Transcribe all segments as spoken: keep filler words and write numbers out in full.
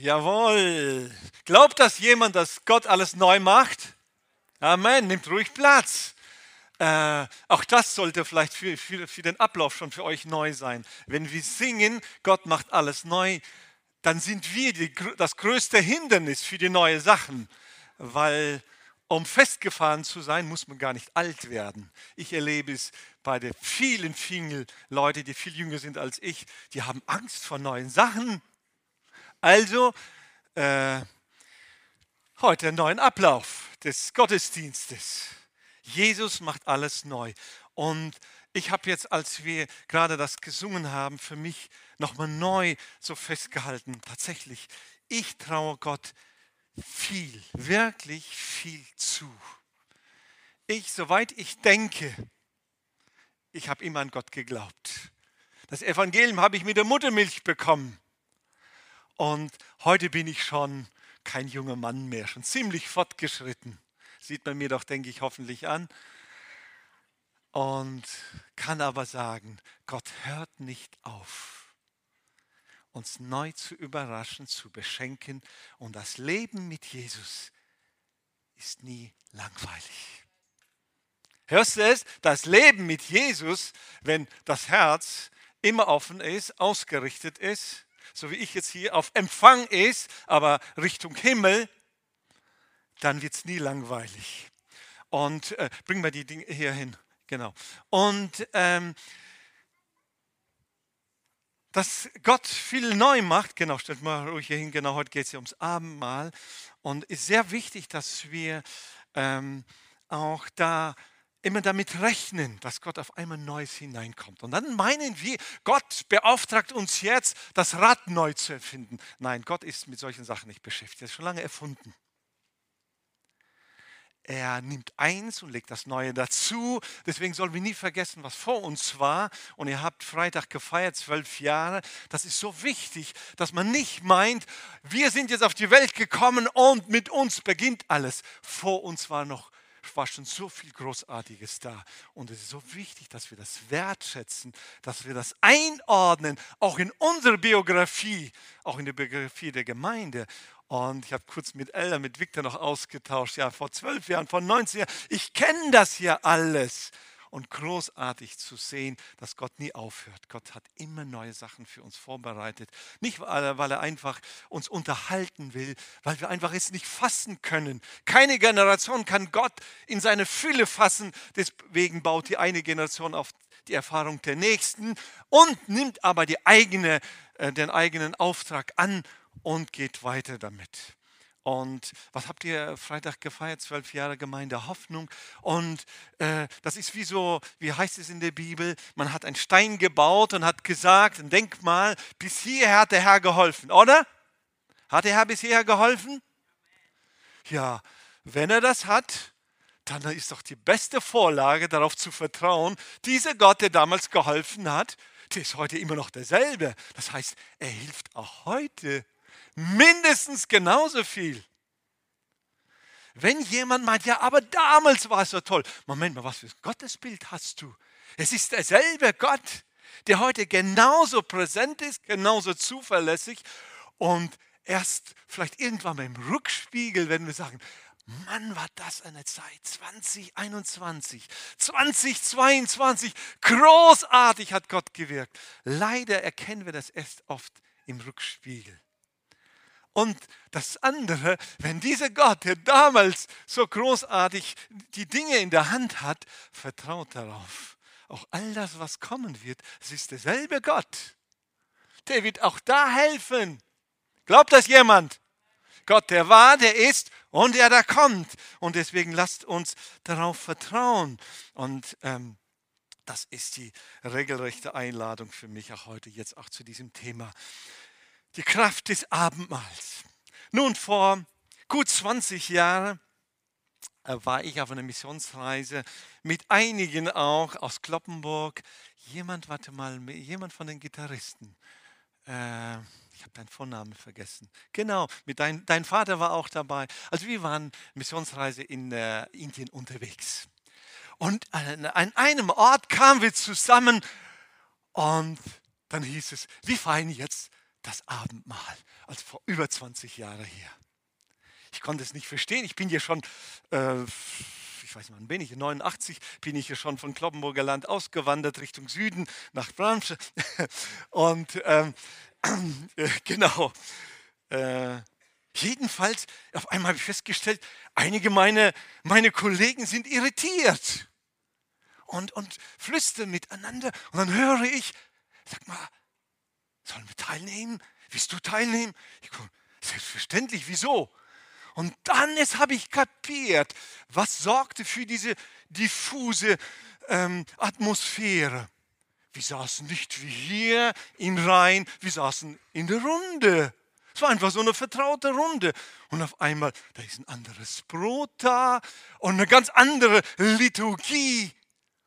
Jawohl. Glaubt das jemand, dass Gott alles neu macht? Amen. Nimmt ruhig Platz. Äh, auch das sollte vielleicht für, für, für den Ablauf schon für euch neu sein. Wenn wir singen, Gott macht alles neu, dann sind wir die, das größte Hindernis für die neuen Sachen. Weil um festgefahren zu sein, muss man gar nicht alt werden. Ich erlebe es bei den vielen, vielen Leuten, die viel jünger sind als ich, die haben Angst vor neuen Sachen. Also, äh, heute einen neuen Ablauf des Gottesdienstes. Jesus macht alles neu. Und ich habe jetzt, als wir gerade das gesungen haben, für mich nochmal neu so festgehalten. Tatsächlich, ich traue Gott viel, wirklich viel zu. Ich, soweit ich denke, ich habe immer an Gott geglaubt. Das Evangelium habe ich mit der Muttermilch bekommen. Und heute bin ich schon kein junger Mann mehr, schon ziemlich fortgeschritten. Sieht man mir doch, denke ich, hoffentlich an. Und kann aber sagen, Gott hört nicht auf, uns neu zu überraschen, zu beschenken. Und das Leben mit Jesus ist nie langweilig. Hörst du es? Das Leben mit Jesus, wenn das Herz immer offen ist, ausgerichtet ist, so wie ich jetzt hier, auf Empfang ist, aber Richtung Himmel, dann wird es nie langweilig. Und äh, bring mal die Dinge hier hin. Genau. Und ähm, dass Gott viel neu macht, genau, stellt mal ruhig hier hin, genau, heute geht es ja ums Abendmahl. Und es ist sehr wichtig, dass wir ähm, auch da immer damit rechnen, dass Gott auf einmal Neues hineinkommt. Und dann meinen wir, Gott beauftragt uns jetzt, das Rad neu zu erfinden. Nein, Gott ist mit solchen Sachen nicht beschäftigt. Er ist schon lange erfunden. Er nimmt eins und legt das Neue dazu. Deswegen sollen wir nie vergessen, was vor uns war. Und ihr habt Freitag gefeiert, zwölf Jahre. Das ist so wichtig, dass man nicht meint, wir sind jetzt auf die Welt gekommen und mit uns beginnt alles. Vor uns war noch war schon so viel Großartiges da. Und es ist so wichtig, dass wir das wertschätzen, dass wir das einordnen, auch in unsere Biografie, auch in der Biografie der Gemeinde. Und ich habe kurz mit Elder, mit Victor noch ausgetauscht, ja, vor zwölf Jahren, vor neunzehn Jahren. Ich kenne das hier alles. Und großartig zu sehen, dass Gott nie aufhört. Gott hat immer neue Sachen für uns vorbereitet. Nicht, weil er einfach uns unterhalten will, weil wir einfach es nicht fassen können. Keine Generation kann Gott in seine Fülle fassen. Deswegen baut die eine Generation auf die Erfahrung der nächsten und nimmt aber die eigene, den eigenen Auftrag an und geht weiter damit. Und was habt ihr Freitag gefeiert? Zwölf Jahre Gemeinde Hoffnung. Und äh, das ist wie so, wie heißt es in der Bibel? Man hat einen Stein gebaut und hat gesagt, ein Denkmal, bis hierher hat der Herr geholfen, oder? Hat der Herr bis hierher geholfen? Ja, wenn er das hat, dann ist doch die beste Vorlage, darauf zu vertrauen, dieser Gott, der damals geholfen hat, der ist heute immer noch derselbe. Das heißt, er hilft auch heute. Mindestens genauso viel. Wenn jemand meint, ja, aber damals war es so toll. Moment mal, was für ein Gottesbild hast du? Es ist derselbe Gott, der heute genauso präsent ist, genauso zuverlässig und erst vielleicht irgendwann mal im Rückspiegel, wenn wir sagen, Mann, war das eine Zeit, zwanzig einundzwanzig, zwanzig zweiundzwanzig, großartig hat Gott gewirkt. Leider erkennen wir das erst oft im Rückspiegel. Und das andere, wenn dieser Gott, der damals so großartig die Dinge in der Hand hat, vertraut darauf. Auch all das, was kommen wird, es ist derselbe Gott. Der wird auch da helfen. Glaubt das jemand? Gott, der war, der ist und der da kommt. Und deswegen lasst uns darauf vertrauen. Und ähm, das ist die regelrechte Einladung für mich auch heute, jetzt auch zu diesem Thema. Die Kraft des Abendmahls. Nun, vor gut zwanzig Jahren war ich auf einer Missionsreise mit einigen auch aus Kloppenburg. Jemand, warte mal, jemand von den Gitarristen. Äh, ich habe deinen Vornamen vergessen. Genau, mit dein, dein Vater war auch dabei. Also wir waren Missionsreise in äh, Indien unterwegs. Und an, an einem Ort kamen wir zusammen und dann hieß es, wir feiern jetzt das Abendmahl, als vor über zwanzig Jahren hier. Ich konnte es nicht verstehen. Ich bin hier schon, äh, ich weiß nicht, wann bin ich, neunundachtzig bin ich hier schon von Cloppenburger Land ausgewandert Richtung Süden nach Bramsche. Und ähm, äh, genau, äh, jedenfalls, auf einmal habe ich festgestellt, einige meine, meine Kollegen sind irritiert und, und flüstern miteinander. Und dann höre ich, sag mal, sollen wir teilnehmen? Willst du teilnehmen? Ich gucke, selbstverständlich, wieso? Und dann habe ich kapiert, was sorgte für diese diffuse ähm, Atmosphäre. Wir saßen nicht wie hier in Reihen, wir saßen in der Runde. Es war einfach so eine vertraute Runde. Und auf einmal, da ist ein anderes Brot da und eine ganz andere Liturgie.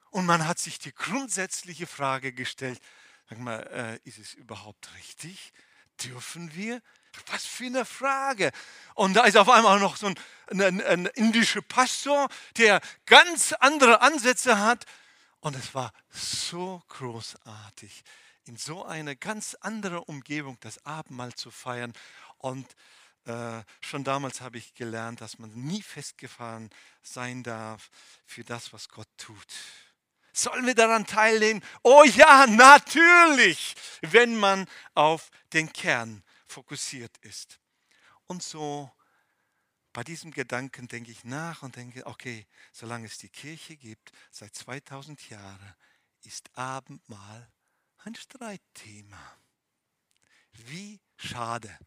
Und man hat sich die grundsätzliche Frage gestellt, sag mal, äh, ist es überhaupt richtig? Dürfen wir? Was für eine Frage. Und da ist auf einmal noch so ein, ein, ein indischer Pastor, der ganz andere Ansätze hat. Und es war so großartig, in so eine ganz andere Umgebung das Abendmahl zu feiern. Und äh, schon damals habe ich gelernt, dass man nie festgefahren sein darf für das, was Gott tut. Sollen wir daran teilnehmen? Oh ja, natürlich, wenn man auf den Kern fokussiert ist. Und so bei diesem Gedanken denke ich nach und denke, okay, solange es die Kirche gibt, seit zweitausend Jahren, ist Abendmahl ein Streitthema. Wie schade.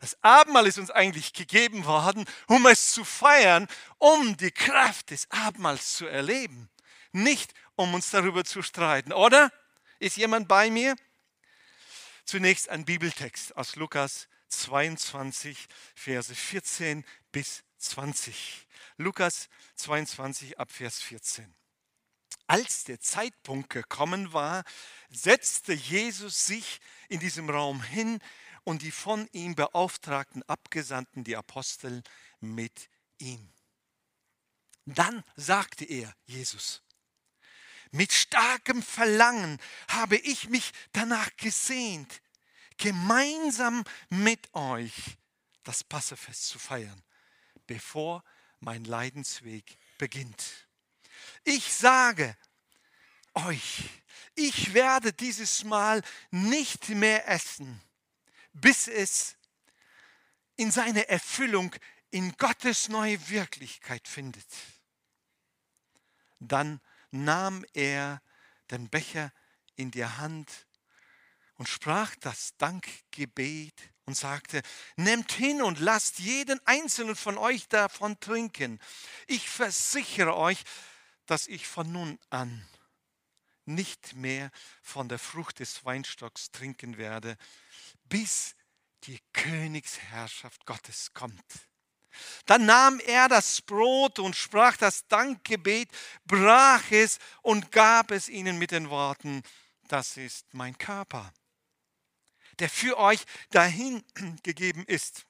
Das Abendmahl ist uns eigentlich gegeben worden, um es zu feiern, um die Kraft des Abendmahls zu erleben, nicht um uns darüber zu streiten, oder? Ist jemand bei mir? Zunächst ein Bibeltext aus Lukas zweiundzwanzig, Verse vierzehn bis zwanzig. Lukas zweiundzwanzig, ab Vers vierzehn. Als der Zeitpunkt gekommen war, setzte Jesus sich in diesem Raum hin und die von ihm beauftragten Abgesandten, die Apostel, mit ihm. Dann sagte er, Jesus, mit starkem Verlangen habe ich mich danach gesehnt, gemeinsam mit euch das Passafest zu feiern, bevor mein Leidensweg beginnt. Ich sage euch, ich werde dieses Mal nicht mehr essen, bis es in seine Erfüllung in Gottes neue Wirklichkeit findet. Dann nahm er den Becher in die Hand und sprach das Dankgebet und sagte, nehmt hin und lasst jeden einzelnen von euch davon trinken. Ich versichere euch, dass ich von nun an nicht mehr von der Frucht des Weinstocks trinken werde, bis die Königsherrschaft Gottes kommt. Dann nahm er das Brot und sprach das Dankgebet, brach es und gab es ihnen mit den Worten, das ist mein Körper, der für euch dahin gegeben ist.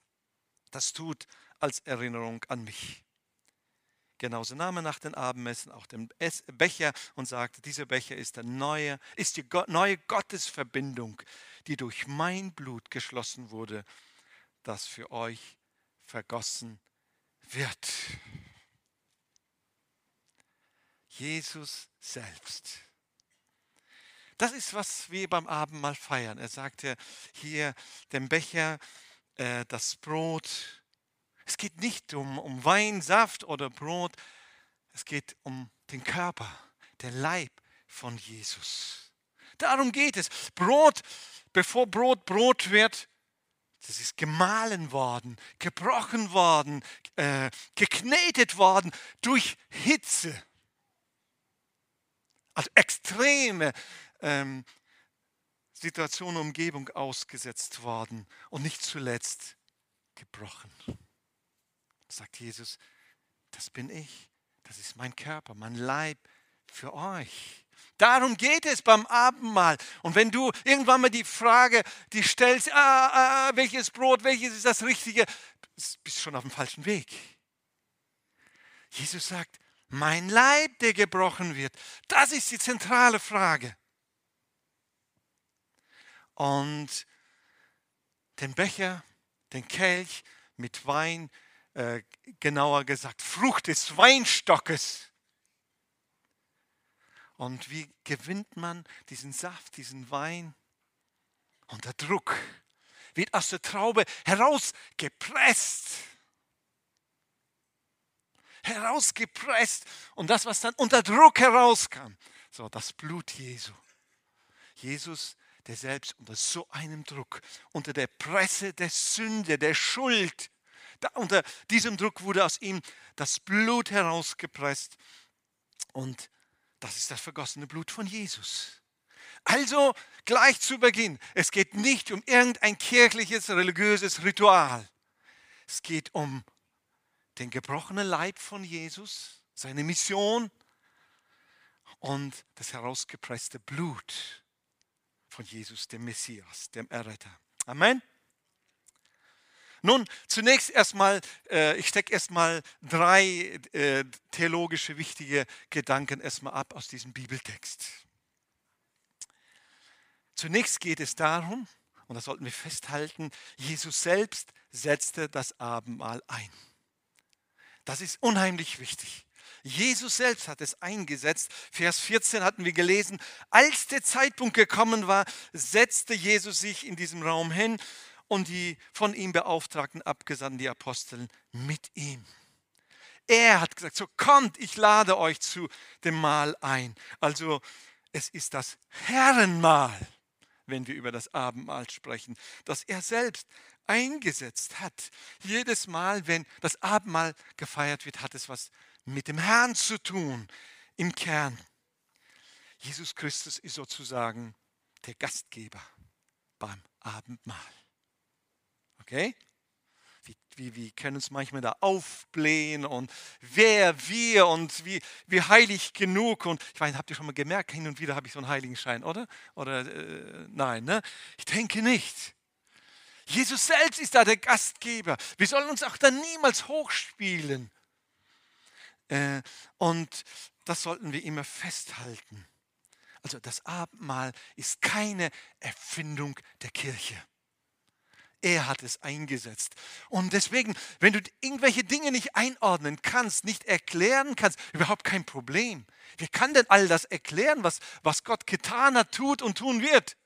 Das tut als Erinnerung an mich. Genauso nahm er nach den Abendmessen auch den Becher und sagte, dieser Becher ist, der neue, ist die neue Gottesverbindung, die durch mein Blut geschlossen wurde, das für euch ist. Vergossen wird. Jesus selbst. Das ist, was wir beim Abendmahl feiern. Er sagte hier den Becher, äh, das Brot. Es geht nicht um, um Wein, Saft oder Brot. Es geht um den Körper, den Leib von Jesus. Darum geht es. Brot, bevor Brot Brot wird, das ist gemahlen worden, gebrochen worden, äh, geknetet worden durch Hitze. Also extreme ähm, Situation, Umgebung ausgesetzt worden und nicht zuletzt gebrochen. Sagt Jesus, das bin ich, das ist mein Körper, mein Leib für euch. Darum geht es beim Abendmahl. Und wenn du irgendwann mal die Frage, die stellst, ah, ah, welches Brot, welches ist das Richtige, bist schon auf dem falschen Weg. Jesus sagt, mein Leib, der gebrochen wird. Das ist die zentrale Frage. Und den Becher, den Kelch mit Wein, äh, genauer gesagt Frucht des Weinstockes. Und wie gewinnt man diesen Saft, diesen Wein? Unter Druck, wird aus der Traube herausgepresst. Herausgepresst. Und das, was dann unter Druck herauskam, so das Blut Jesu. Jesus, der selbst unter so einem Druck, unter der Presse der Sünde, der Schuld, da, unter diesem Druck wurde aus ihm das Blut herausgepresst. Und das ist das vergossene Blut von Jesus. Also gleich zu Beginn, es geht nicht um irgendein kirchliches, religiöses Ritual. Es geht um den gebrochenen Leib von Jesus, seine Mission und das herausgepresste Blut von Jesus, dem Messias, dem Erretter. Amen. Nun, zunächst erstmal, äh, ich stecke erstmal drei äh, theologische wichtige Gedanken erstmal ab aus diesem Bibeltext. Zunächst geht es darum, und das sollten wir festhalten, Jesus selbst setzte das Abendmahl ein. Das ist unheimlich wichtig. Jesus selbst hat es eingesetzt. Vers vierzehn hatten wir gelesen. Als der Zeitpunkt gekommen war, setzte Jesus sich in diesem Raum hin und die von ihm Beauftragten, Abgesandten, die Aposteln mit ihm. Er hat gesagt, so kommt, ich lade euch zu dem Mahl ein. Also es ist das Herrenmahl, wenn wir über das Abendmahl sprechen, das er selbst eingesetzt hat. Jedes Mal, wenn das Abendmahl gefeiert wird, hat es was mit dem Herrn zu tun, im Kern. Jesus Christus ist sozusagen der Gastgeber beim Abendmahl. Okay? Wir, wir, wir können uns manchmal da aufblähen und wer, wir und wie, wie heilig genug. Und ich meine, habt ihr schon mal gemerkt, hin und wieder habe ich so einen Heiligenschein, oder? Oder äh, nein, ne? Ich denke nicht. Jesus selbst ist da der Gastgeber. Wir sollen uns auch da niemals hochspielen. Äh, und das sollten wir immer festhalten. Also das Abendmahl ist keine Erfindung der Kirche. Er hat es eingesetzt. Und deswegen, wenn du irgendwelche Dinge nicht einordnen kannst, nicht erklären kannst, überhaupt kein Problem. Wer kann denn all das erklären, was, was Gott getan hat, tut und tun wird?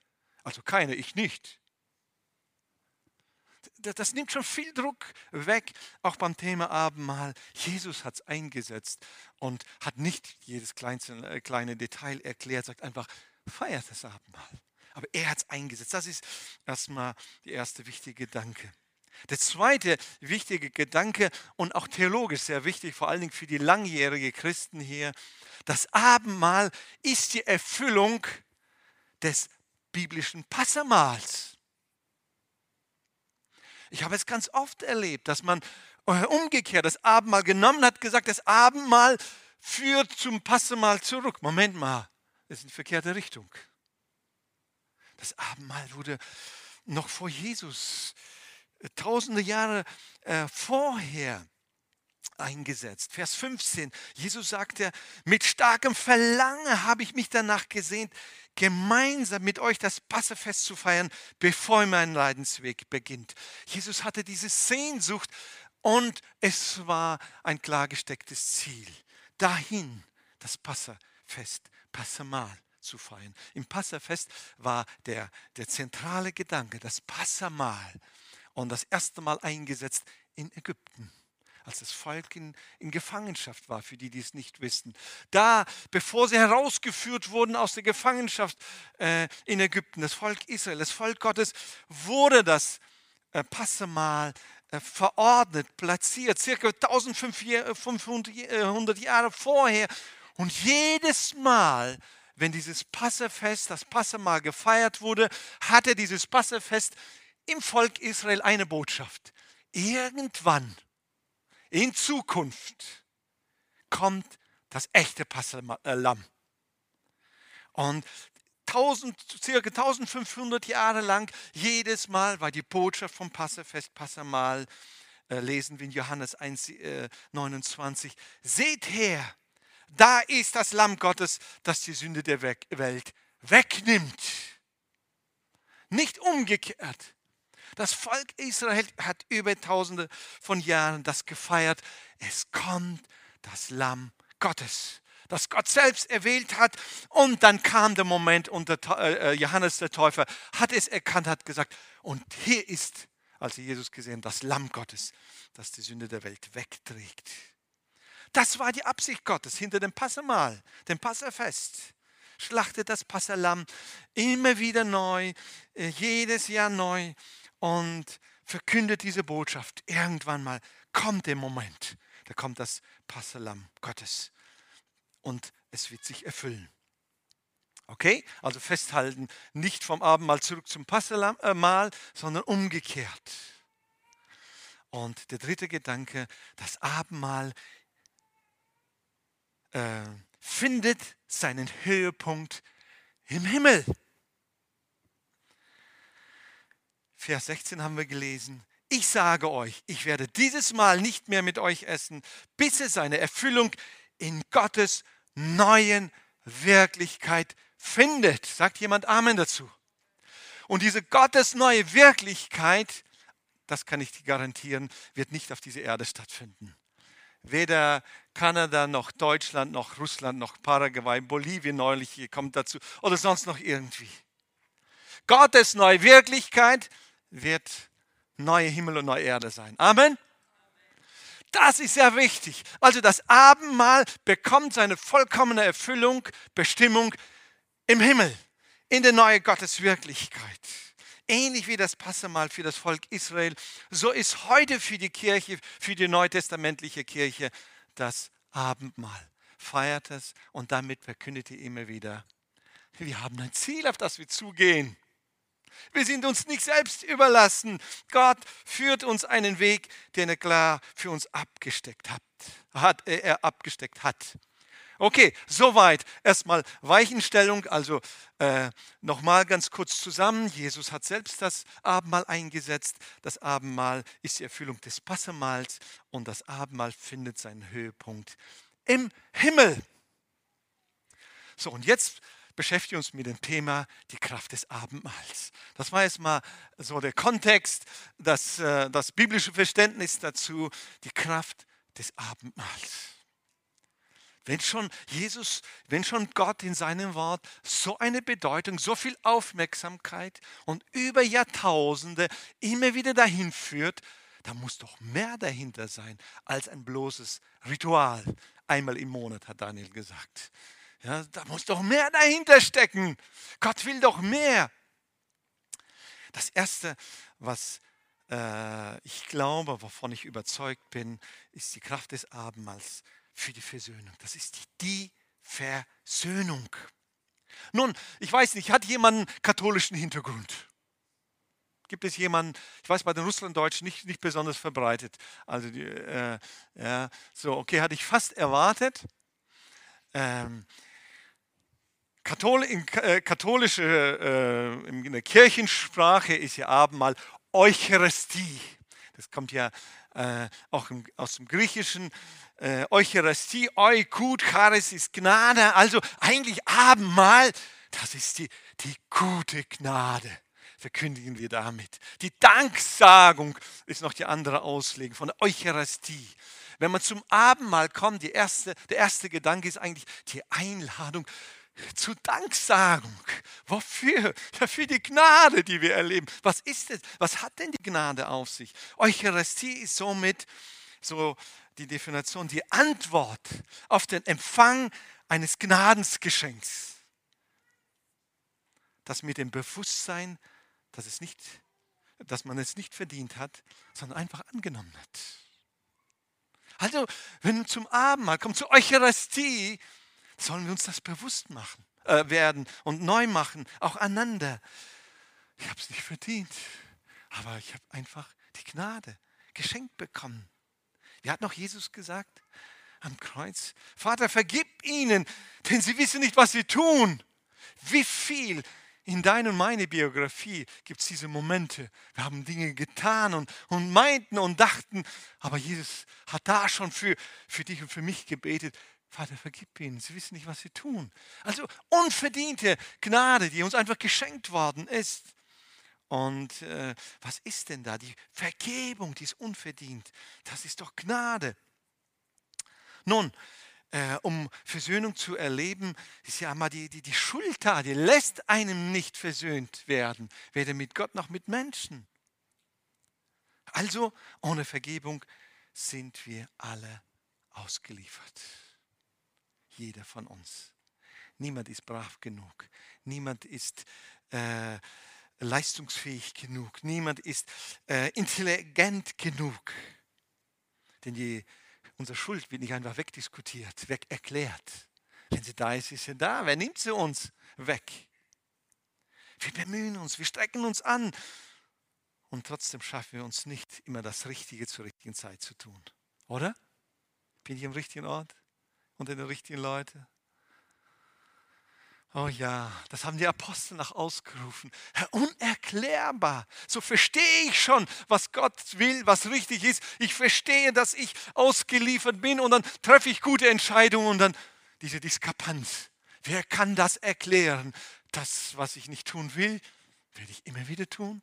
Also keine, ich nicht. Das, das nimmt schon viel Druck weg, auch beim Thema Abendmahl. Jesus hat es eingesetzt und hat nicht jedes kleinste, kleine Detail erklärt, sagt einfach, feiert das Abendmahl. Aber er hat es eingesetzt. Das ist erstmal der erste wichtige Gedanke. Der zweite wichtige Gedanke und auch theologisch sehr wichtig, vor allen Dingen für die langjährigen Christen hier, das Abendmahl ist die Erfüllung des biblischen Passamahls. Ich habe es ganz oft erlebt, dass man umgekehrt das Abendmahl genommen hat, gesagt, das Abendmahl führt zum Passamahl zurück. Moment mal, das ist in die verkehrte Richtung. Das Abendmahl wurde noch vor Jesus, tausende Jahre äh, vorher eingesetzt. Vers fünfzehn, Jesus sagte, mit starkem Verlangen habe ich mich danach gesehnt, gemeinsam mit euch das Passafest zu feiern, bevor mein Leidensweg beginnt. Jesus hatte diese Sehnsucht und es war ein klar gestecktes Ziel, dahin das Passafest, Passamahl zu feiern. Im Passafest war der, der zentrale Gedanke, das Passamahl und das erste Mal eingesetzt in Ägypten, als das Volk in, in Gefangenschaft war, für die, die es nicht wissen. Da, bevor sie herausgeführt wurden aus der Gefangenschaft äh, in Ägypten, das Volk Israel, das Volk Gottes, wurde das äh, Passamahl äh, verordnet, platziert, circa eintausendfünfhundert Jahre vorher. Und jedes Mal, wenn dieses Passafest, das Passamahl gefeiert wurde, hatte dieses Passafest im Volk Israel eine Botschaft. Irgendwann, in Zukunft, kommt das echte Passalamm. Und tausend, circa eintausendfünfhundert Jahre lang, jedes Mal war die Botschaft vom Passafest, Passamahl, äh, lesen wir in Johannes eins, neunundzwanzig, seht her, da ist das Lamm Gottes, das die Sünde der Welt wegnimmt. Nicht umgekehrt. Das Volk Israel hat über tausende von Jahren das gefeiert. Es kommt das Lamm Gottes, das Gott selbst erwählt hat. Und dann kam der Moment und der Johannes der Täufer hat es erkannt, hat gesagt, und hier ist, als Jesus gesehen, das Lamm Gottes, das die Sünde der Welt wegträgt. Das war die Absicht Gottes hinter dem Passamahl, dem Passafest. Schlachtet das Passalamm immer wieder neu, jedes Jahr neu und verkündet diese Botschaft. Irgendwann mal kommt der Moment, da kommt das Passalamm Gottes und es wird sich erfüllen. Okay, also festhalten, nicht vom Abendmahl zurück zum Passamahl, sondern umgekehrt. Und der dritte Gedanke, das Abendmahl äh, findet seinen Höhepunkt im Himmel. Vers sechzehn haben wir gelesen. Ich sage euch, ich werde dieses Mal nicht mehr mit euch essen, bis es seine Erfüllung in Gottes neuen Wirklichkeit findet. Sagt jemand Amen dazu? Und diese Gottes neue Wirklichkeit, das kann ich dir garantieren, wird nicht auf dieser Erde stattfinden. Weder Kanada, noch Deutschland, noch Russland, noch Paraguay, Bolivien neulich hier kommt dazu oder sonst noch irgendwie. Gottes neue Wirklichkeit wird neuer Himmel und neue Erde sein. Amen. Das ist sehr wichtig. Also das Abendmahl bekommt seine vollkommene Erfüllung, Bestimmung im Himmel, in der neuen Gotteswirklichkeit. Ähnlich wie das Passamahl für das Volk Israel, so ist heute für die Kirche, für die neutestamentliche Kirche, das Abendmahl. Feiert es und damit verkündet ihr immer wieder, wir haben ein Ziel, auf das wir zugehen. Wir sind uns nicht selbst überlassen. Gott führt uns einen Weg, den er klar für uns abgesteckt hat. hat äh, er abgesteckt hat. Okay, soweit. Erstmal Weichenstellung, also äh, nochmal ganz kurz zusammen. Jesus hat selbst das Abendmahl eingesetzt. Das Abendmahl ist die Erfüllung des Passamahls und das Abendmahl findet seinen Höhepunkt im Himmel. So, und jetzt beschäftigen uns mit dem Thema die Kraft des Abendmahls. Das war jetzt mal so der Kontext, das, das biblische Verständnis dazu, die Kraft des Abendmahls. Wenn schon Jesus, wenn schon Gott in seinem Wort so eine Bedeutung, so viel Aufmerksamkeit und über Jahrtausende immer wieder dahin führt, da muss doch mehr dahinter sein als ein bloßes Ritual. Einmal im Monat, hat Daniel gesagt. Ja, da muss doch mehr dahinter stecken. Gott will doch mehr. Das Erste, was äh, ich glaube, wovon ich überzeugt bin, ist die Kraft des Abendmahls für die Versöhnung. Das ist die, die Versöhnung. Nun, ich weiß nicht, hat jemand einen katholischen Hintergrund? Gibt es jemanden, ich weiß, bei den Russlanddeutschen nicht, nicht besonders verbreitet. Also, die, äh, ja, so, okay, hatte ich fast erwartet. Ähm, Kathol in, äh, katholische, äh, in der Kirchensprache ist ja Abendmahl Eucharistie. Das kommt ja äh, auch im, aus dem Griechischen. Äh, Eucharistie, Eukut, Charis ist Gnade. Also eigentlich Abendmahl, das ist die, die gute Gnade, verkündigen wir damit. Die Danksagung ist noch die andere Auslegung von Eucharistie. Wenn man zum Abendmahl kommt, die erste, der erste Gedanke ist eigentlich die Einladung zur Danksagung. Wofür? Ja, für die Gnade, die wir erleben. Was ist das? Was hat denn die Gnade auf sich? Eucharistie ist somit so die Definition, die Antwort auf den Empfang eines Gnadensgeschenks. Das mit dem Bewusstsein, dass es nicht, dass man es nicht verdient hat, sondern einfach angenommen hat. Also, wenn wir zum Abendmahl kommen, zur Eucharistie, sollen wir uns das bewusst machen, äh, werden und neu machen, auch einander. Ich habe es nicht verdient, aber ich habe einfach die Gnade geschenkt bekommen. Wie hat noch Jesus gesagt am Kreuz? Vater, vergib ihnen, denn sie wissen nicht, was sie tun. Wie viel in deiner und meiner Biografie gibt es diese Momente. Wir haben Dinge getan und, und meinten und dachten, aber Jesus hat da schon für, für dich und für mich gebetet. Vater, vergib ihnen, sie wissen nicht, was sie tun. Also unverdiente Gnade, die uns einfach geschenkt worden ist. Und äh, was ist denn da? Die Vergebung, die ist unverdient. Das ist doch Gnade. Nun, äh, um Versöhnung zu erleben, ist ja mal die, die, die Schuld da, die lässt einem nicht versöhnt werden. Weder mit Gott noch mit Menschen. Also, ohne Vergebung sind wir alle ausgeliefert. Jeder von uns. Niemand ist brav genug. Niemand ist äh, leistungsfähig genug. Niemand ist äh, intelligent genug. Denn die, unsere Schuld wird nicht einfach wegdiskutiert, wegerklärt. Wenn sie da ist, ist sie da. Wer nimmt sie uns weg? Wir bemühen uns, wir strecken uns an. Und trotzdem schaffen wir uns nicht, immer das Richtige zur richtigen Zeit zu tun. Oder? Bin ich am richtigen Ort? Unter den richtigen Leuten? Oh ja, das haben die Apostel nach ausgerufen. Herr, unerklärbar. So verstehe ich schon, was Gott will, was richtig ist. Ich verstehe, dass ich ausgeliefert bin und dann treffe ich gute Entscheidungen und dann diese Diskrepanz. Wer kann das erklären? Das, was ich nicht tun will, werde ich immer wieder tun.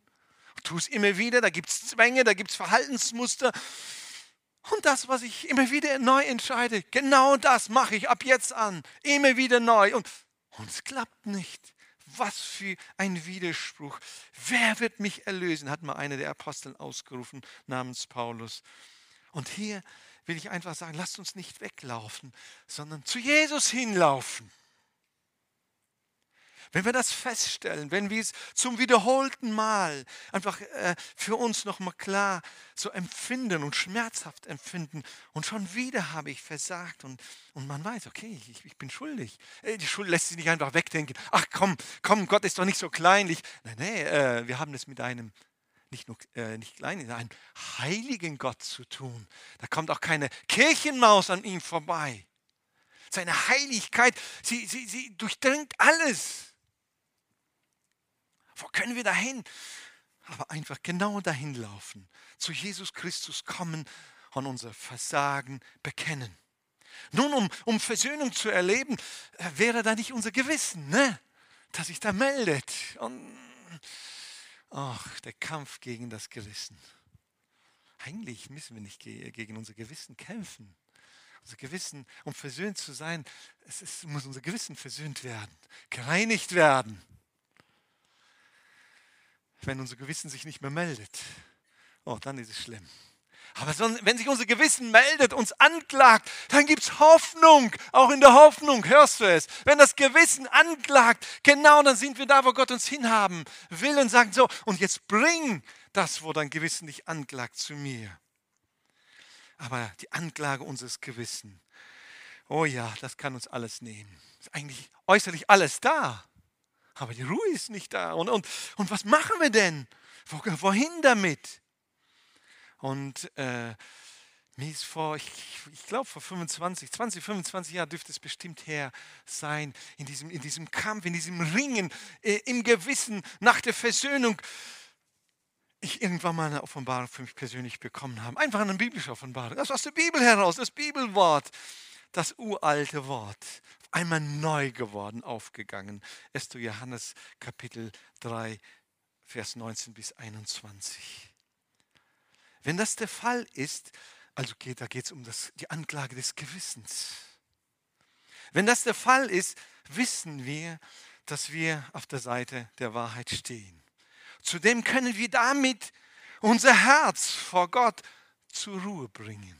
Tu es immer wieder, da gibt es Zwänge, da gibt es Verhaltensmuster. Und das, was ich immer wieder neu entscheide, genau das mache ich ab jetzt an. Immer wieder neu und... Und es klappt nicht. Was für ein Widerspruch. Wer wird mich erlösen, hat mal einer der Apostel ausgerufen, namens Paulus. Und hier will ich einfach sagen, lasst uns nicht weglaufen, sondern zu Jesus hinlaufen. Wenn wir das feststellen, wenn wir es zum wiederholten Mal einfach äh, für uns nochmal klar so empfinden und schmerzhaft empfinden und schon wieder habe ich versagt und, und man weiß, okay, ich, ich bin schuldig. Die Schuld lässt sich nicht einfach wegdenken. Ach komm, komm, Gott ist doch nicht so kleinlich. Nein, nein, äh, wir haben es mit einem, nicht nur äh, nicht kleinen, einem heiligen Gott zu tun. Da kommt auch keine Kirchenmaus an ihm vorbei. Seine Heiligkeit, sie, sie, sie durchdringt alles. Wo können wir dahin? Aber einfach genau dahin laufen, zu Jesus Christus kommen und unser Versagen bekennen. Nun, um, um Versöhnung zu erleben, wäre da nicht unser Gewissen, ne? Das sich da meldet. Und, ach, der Kampf gegen das Gewissen. Eigentlich müssen wir nicht gegen unser Gewissen kämpfen. Unser Gewissen, um versöhnt zu sein, es ist, muss unser Gewissen versöhnt werden, gereinigt werden. Wenn unser Gewissen sich nicht mehr meldet, oh, dann ist es schlimm. Aber sonst, wenn sich unser Gewissen meldet, uns anklagt, dann gibt es Hoffnung. Auch in der Hoffnung, hörst du es? Wenn das Gewissen anklagt, genau, dann sind wir da, wo Gott uns hinhaben will und sagen so, und jetzt bring das, wo dein Gewissen dich anklagt, zu mir. Aber die Anklage unseres Gewissens, oh ja, das kann uns alles nehmen. Ist eigentlich äußerlich alles da. Aber die Ruhe ist nicht da. Und, und, und was machen wir denn? Wo, wohin damit? Und äh, mir ist vor, ich, ich glaube vor fünfundzwanzig, zwanzig, fünfundzwanzig Jahren dürfte es bestimmt her sein, in diesem, in diesem Kampf, in diesem Ringen, äh, im Gewissen, nach der Versöhnung, ich irgendwann mal eine Offenbarung für mich persönlich bekommen habe. Einfach eine biblische Offenbarung. Das aus der Bibel heraus, das Bibelwort, das uralte Wort. Einmal neu geworden, aufgegangen. erster. Johannes, Kapitel drei, Vers neunzehn bis einundzwanzig. Wenn das der Fall ist, also geht, da geht es um das, die Anklage des Gewissens. Wenn das der Fall ist, wissen wir, dass wir auf der Seite der Wahrheit stehen. Zudem können wir damit unser Herz vor Gott zur Ruhe bringen.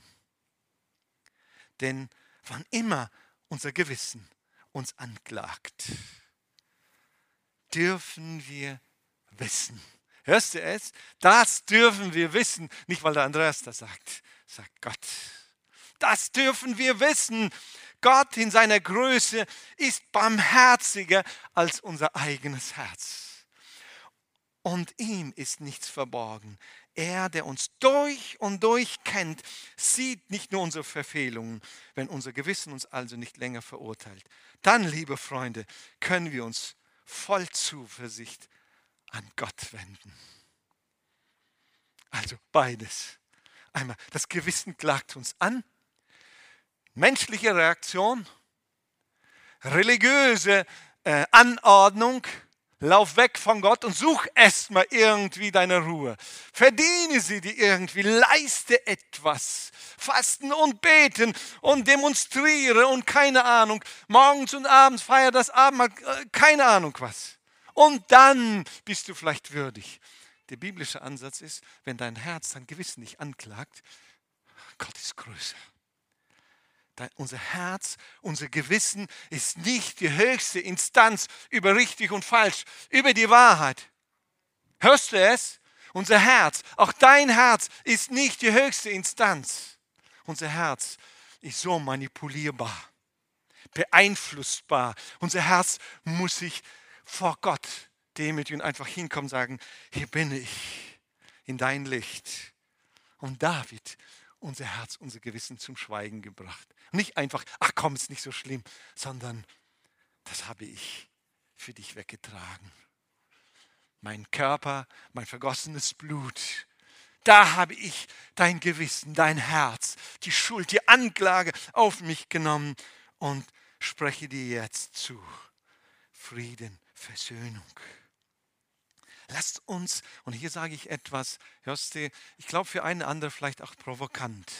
Denn wann immer unser Gewissen uns anklagt, dürfen wir wissen. Hörst du es? Das dürfen wir wissen. Nicht, weil der Andreas das sagt, sagt Gott. Das dürfen wir wissen. Gott in seiner Größe ist barmherziger als unser eigenes Herz. Und ihm ist nichts verborgen. Er, der uns durch und durch kennt, sieht nicht nur unsere Verfehlungen, wenn unser Gewissen uns also nicht länger verurteilt. Dann, liebe Freunde, können wir uns voll Zuversicht an Gott wenden. Also beides. Einmal, das Gewissen klagt uns an. Menschliche Reaktion, religiöse äh, Anordnung, Lauf weg von Gott und such erstmal irgendwie deine Ruhe. Verdiene sie dir irgendwie, leiste etwas. Fasten und beten und demonstriere und keine Ahnung. Morgens und abends feier das Abendmahl, keine Ahnung was. Und dann bist du vielleicht würdig. Der biblische Ansatz ist, wenn dein Herz dein Gewissen nicht anklagt, Gott ist größer. Dein, unser Herz, unser Gewissen ist nicht die höchste Instanz über richtig und falsch, über die Wahrheit. Hörst du es? Unser Herz, auch dein Herz ist nicht die höchste Instanz. Unser Herz ist so manipulierbar, beeinflussbar. Unser Herz muss sich vor Gott demütigen und einfach hinkommen und sagen, hier bin ich, in dein Licht. Und David unser Herz, unser Gewissen zum Schweigen gebracht. Nicht einfach, ach komm, ist nicht so schlimm, sondern das habe ich für dich weggetragen. Mein Körper, mein vergossenes Blut, da habe ich dein Gewissen, dein Herz, die Schuld, die Anklage auf mich genommen und spreche dir jetzt zu. Frieden, Versöhnung. Lasst uns, und hier sage ich etwas, hörst du, ich glaube für einen anderen vielleicht auch provokant.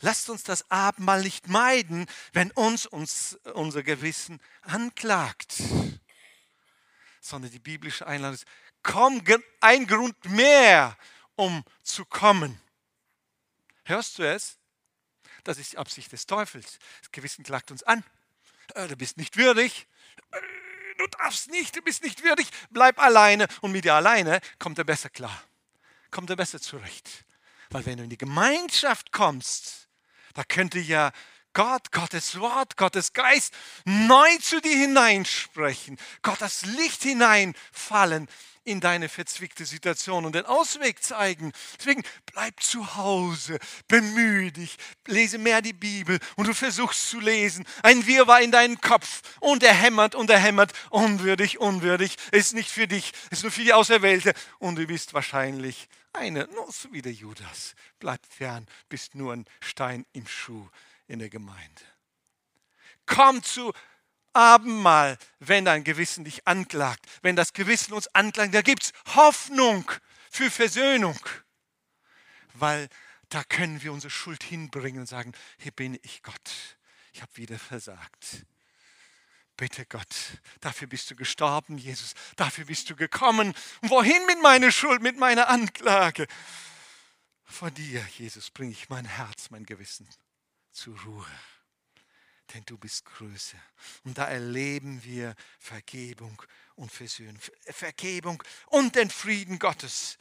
Lasst uns das Abendmahl nicht meiden, wenn uns, uns unser Gewissen anklagt. Sondern die biblische Einladung ist, komm, ein Grund mehr, um zu kommen. Hörst du es? Das ist die Absicht des Teufels. Das Gewissen klagt uns an. Du bist nicht würdig. Du darfst nicht, du bist nicht würdig, bleib alleine. Und mit dir alleine kommt er besser klar, kommt er besser zurecht. Weil wenn du in die Gemeinschaft kommst, da könnte ja Gott, Gottes Wort, Gottes Geist neu zu dir hineinsprechen. Gottes Licht hineinfallen in deine verzwickte Situation und den Ausweg zeigen. Deswegen bleib zu Hause, bemühe dich, lese mehr die Bibel und du versuchst zu lesen. Ein Wirrwarr in deinen Kopf und er hämmert und er hämmert. Unwürdig, unwürdig, ist nicht für dich, ist nur für die Auserwählte. Und du bist wahrscheinlich eine, nur so wie der Judas. Bleib fern, bist nur ein Stein im Schuh in der Gemeinde. Komm zu Abendmahl, wenn dein Gewissen dich anklagt, wenn das Gewissen uns anklagt, da gibt es Hoffnung für Versöhnung, weil da können wir unsere Schuld hinbringen und sagen, hier bin ich Gott, ich habe wieder versagt. Bitte Gott, dafür bist du gestorben, Jesus, dafür bist du gekommen. Und wohin mit meiner Schuld, mit meiner Anklage? Vor dir, Jesus, bringe ich mein Herz, mein Gewissen zur Ruhe. Denn du bist größer. Und da erleben wir Vergebung und Versöhnung. Vergebung und den Frieden Gottes.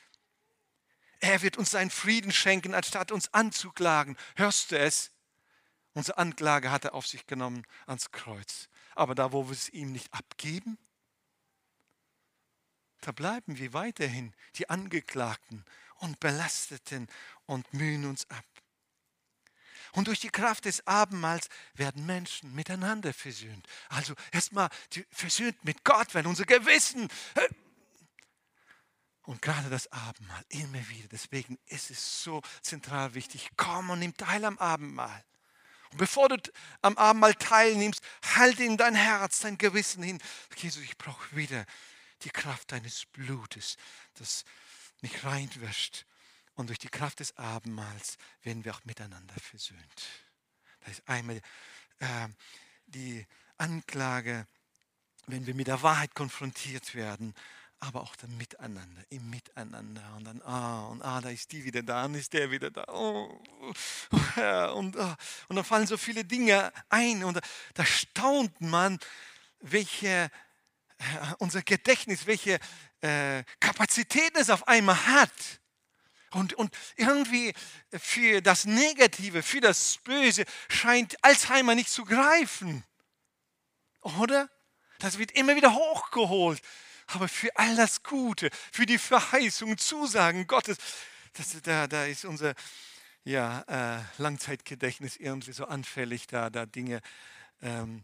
Er wird uns seinen Frieden schenken, anstatt uns anzuklagen. Hörst du es? Unsere Anklage hat er auf sich genommen ans Kreuz. Aber da, wo wir es ihm nicht abgeben, da bleiben wir weiterhin die Angeklagten und Belasteten und mühen uns ab. Und durch die Kraft des Abendmahls werden Menschen miteinander versöhnt. Also erstmal versöhnt mit Gott, wenn unser Gewissen. Und gerade das Abendmahl, immer wieder. Deswegen ist es so zentral wichtig. Komm und nimm teil am Abendmahl. Und bevor du am Abendmahl teilnimmst, halte in dein Herz, dein Gewissen hin. Jesus, ich brauche wieder die Kraft deines Blutes, das mich reinwäscht. Und durch die Kraft des Abendmahls werden wir auch miteinander versöhnt. Da ist einmal äh, die Anklage, wenn wir mit der Wahrheit konfrontiert werden, aber auch dann miteinander, im Miteinander. Und dann, ah, und ah, da ist die wieder da, und ist der wieder da. Oh, und, oh, und dann fallen so viele Dinge ein. Und da, da staunt man, welche, äh, unser Gedächtnis, welche äh, Kapazität es auf einmal hat. Und, und irgendwie für das Negative, für das Böse scheint Alzheimer nicht zu greifen. Oder? Das wird immer wieder hochgeholt. Aber für all das Gute, für die Verheißung, Zusagen Gottes, das, da, da ist unser ja, äh, Langzeitgedächtnis irgendwie so anfällig, da, da Dinge ähm,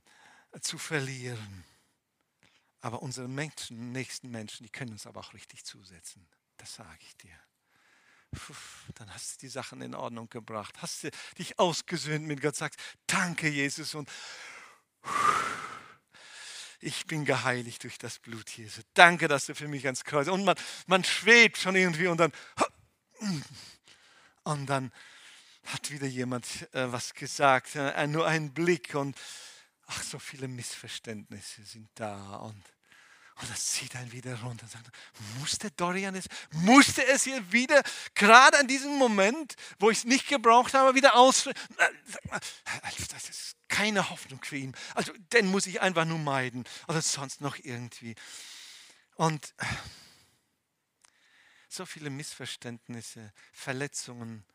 zu verlieren. Aber unsere Menschen, nächsten Menschen, die können uns aber auch richtig zusetzen. Das sage ich dir. Dann hast du die Sachen in Ordnung gebracht, hast du dich ausgesöhnt mit Gott, sagst, danke Jesus und ich bin geheiligt durch das Blut Jesu. Danke, dass du für mich ans Kreuz. Und man, man schwebt schon irgendwie und dann, und dann hat wieder jemand äh, was gesagt, äh, nur ein Blick und ach, so viele Missverständnisse sind da und, und das zieht einen wieder runter und sagt, musste Dorian es, musste es hier wieder, gerade an diesem Moment, wo ich es nicht gebraucht habe, wieder aus. Das ist keine Hoffnung für ihn. Also den muss ich einfach nur meiden oder sonst noch irgendwie. Und so viele Missverständnisse, Verletzungen,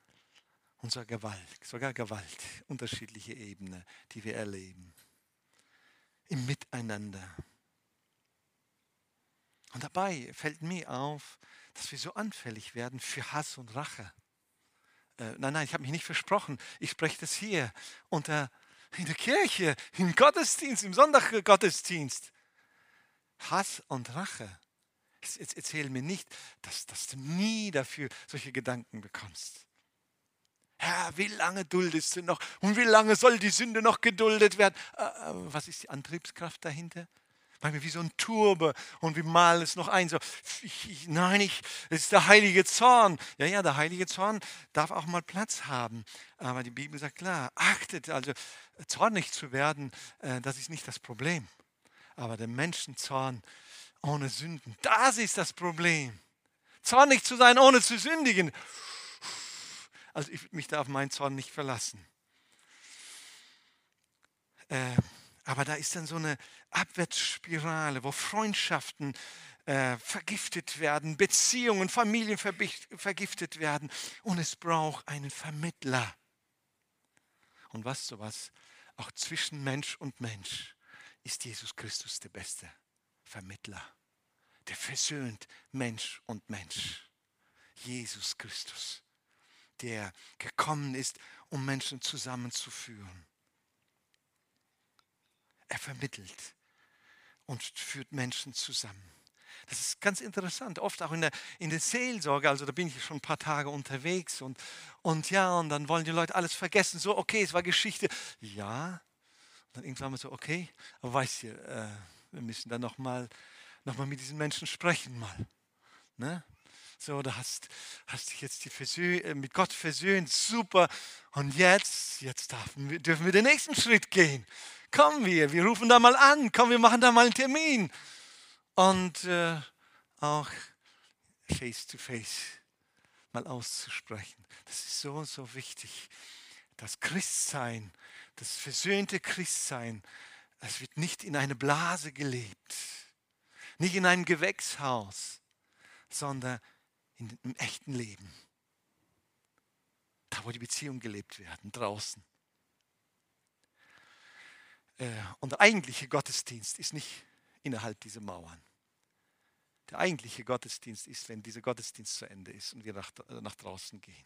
und sogar Gewalt, sogar Gewalt, unterschiedliche Ebenen, die wir erleben. Im Miteinander. Und dabei fällt mir auf, dass wir so anfällig werden für Hass und Rache. Äh, nein, nein, ich habe mich nicht versprochen. Ich spreche das hier unter, in der Kirche, im Gottesdienst, im Sonntaggottesdienst. Hass und Rache. Jetzt erzähl mir nicht, dass, dass du nie dafür solche Gedanken bekommst. Herr, wie lange duldest du noch? Und wie lange soll die Sünde noch geduldet werden? Äh, was ist die Antriebskraft dahinter? Manchmal wie so ein Turbe und wir malen es noch ein. So, ich, nein, ich, es ist der heilige Zorn. Ja, ja, der heilige Zorn darf auch mal Platz haben. Aber die Bibel sagt, klar, achtet, also zornig zu werden, äh, das ist nicht das Problem. Aber der Menschenzorn ohne Sünden, das ist das Problem. Zornig zu sein, ohne zu sündigen. Also ich würde mich da auf meinen Zorn nicht verlassen. Äh, aber da ist dann so eine Abwärtsspirale, wo Freundschaften äh, vergiftet werden, Beziehungen, Familien vergiftet werden. Und es braucht einen Vermittler. Und was sowas, auch zwischen Mensch und Mensch, ist Jesus Christus der beste Vermittler, der versöhnt Mensch und Mensch. Jesus Christus, der gekommen ist, um Menschen zusammenzuführen. Er vermittelt und führt Menschen zusammen. Das ist ganz interessant, oft auch in der, in der Seelsorge, also da bin ich schon ein paar Tage unterwegs und, und ja, und dann wollen die Leute alles vergessen, so okay, es war Geschichte. Ja, und dann irgendwann mal so, okay, aber weißt du, äh, wir müssen dann nochmal noch mal mit diesen Menschen sprechen mal, ne? So, du hast, hast dich jetzt die Versö- mit Gott versöhnt, super. Und jetzt, jetzt dürfen wir, dürfen wir den nächsten Schritt gehen. Kommen wir, wir rufen da mal an, komm, wir machen da mal einen Termin. Und äh, auch face to face mal auszusprechen. Das ist so, so wichtig. Das Christsein, das versöhnte Christsein, es wird nicht in eine Blase gelebt, nicht in einem Gewächshaus, sondern in, im echten Leben. Da, wo die Beziehungen gelebt werden, draußen. Äh, und der eigentliche Gottesdienst ist nicht innerhalb dieser Mauern. Der eigentliche Gottesdienst ist, wenn dieser Gottesdienst zu Ende ist und wir nach, nach draußen gehen.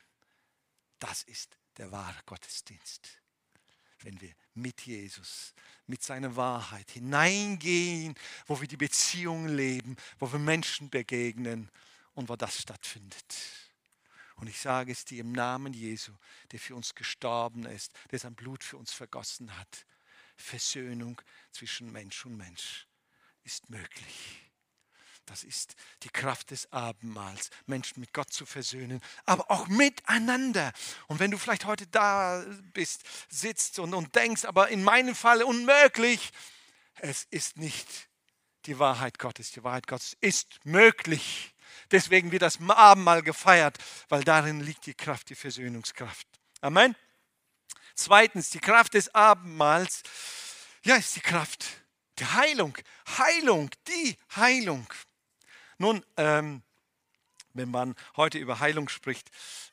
Das ist der wahre Gottesdienst. Wenn wir mit Jesus, mit seiner Wahrheit hineingehen, wo wir die Beziehungen leben, wo wir Menschen begegnen und wo das stattfindet. Und ich sage es dir im Namen Jesu, der für uns gestorben ist, der sein Blut für uns vergossen hat. Versöhnung zwischen Mensch und Mensch ist möglich. Das ist die Kraft des Abendmahls, Menschen mit Gott zu versöhnen, aber auch miteinander. Und wenn du vielleicht heute da bist, sitzt und, und denkst, aber in meinem Fall unmöglich, es ist nicht die Wahrheit Gottes. Die Wahrheit Gottes ist möglich. Deswegen wird das Abendmahl gefeiert, weil darin liegt die Kraft, die Versöhnungskraft. Amen. Zweitens, die Kraft des Abendmahls, ja, ist die Kraft der Heilung. Heilung, die Heilung. Nun, ähm, wenn man heute über Heilung spricht,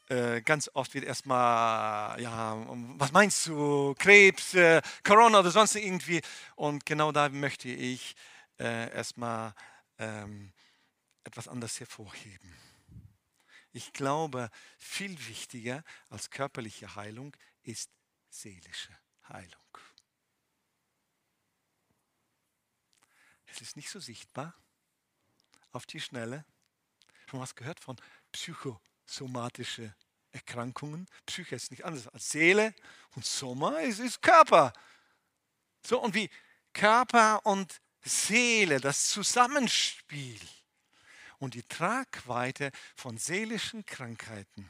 äh, ganz oft wird erstmal, ja, was meinst du, Krebs, äh, Corona oder sonst irgendwie. Und genau da möchte ich äh, erstmal ähm, etwas anderes hervorheben. Ich glaube, viel wichtiger als körperliche Heilung ist seelische Heilung. Es ist nicht so sichtbar. Auf die Schnelle. Schon was gehört von psychosomatischen Erkrankungen. Psyche ist nicht anders als Seele und Soma ist, ist Körper. So, und wie Körper und Seele, das Zusammenspiel und die Tragweite von seelischen Krankheiten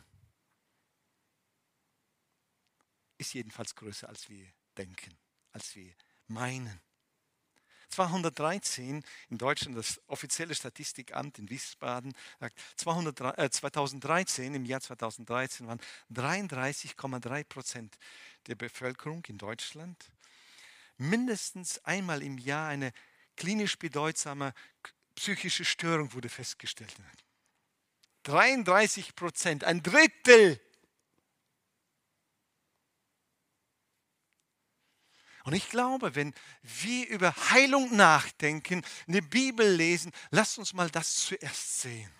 ist jedenfalls größer, als wir denken, als wir meinen. zweihundertdreizehn, in Deutschland das offizielle Statistikamt in Wiesbaden, sagt, zweitausenddreizehn, im Jahr zweitausenddreizehn waren dreiunddreißig Komma drei Prozent der Bevölkerung in Deutschland mindestens einmal im Jahr eine klinisch bedeutsame psychische Störung wurde festgestellt. dreiunddreißig Prozent, ein Drittel. Und ich glaube, wenn wir über Heilung nachdenken, eine Bibel lesen, lasst uns mal das zuerst sehen.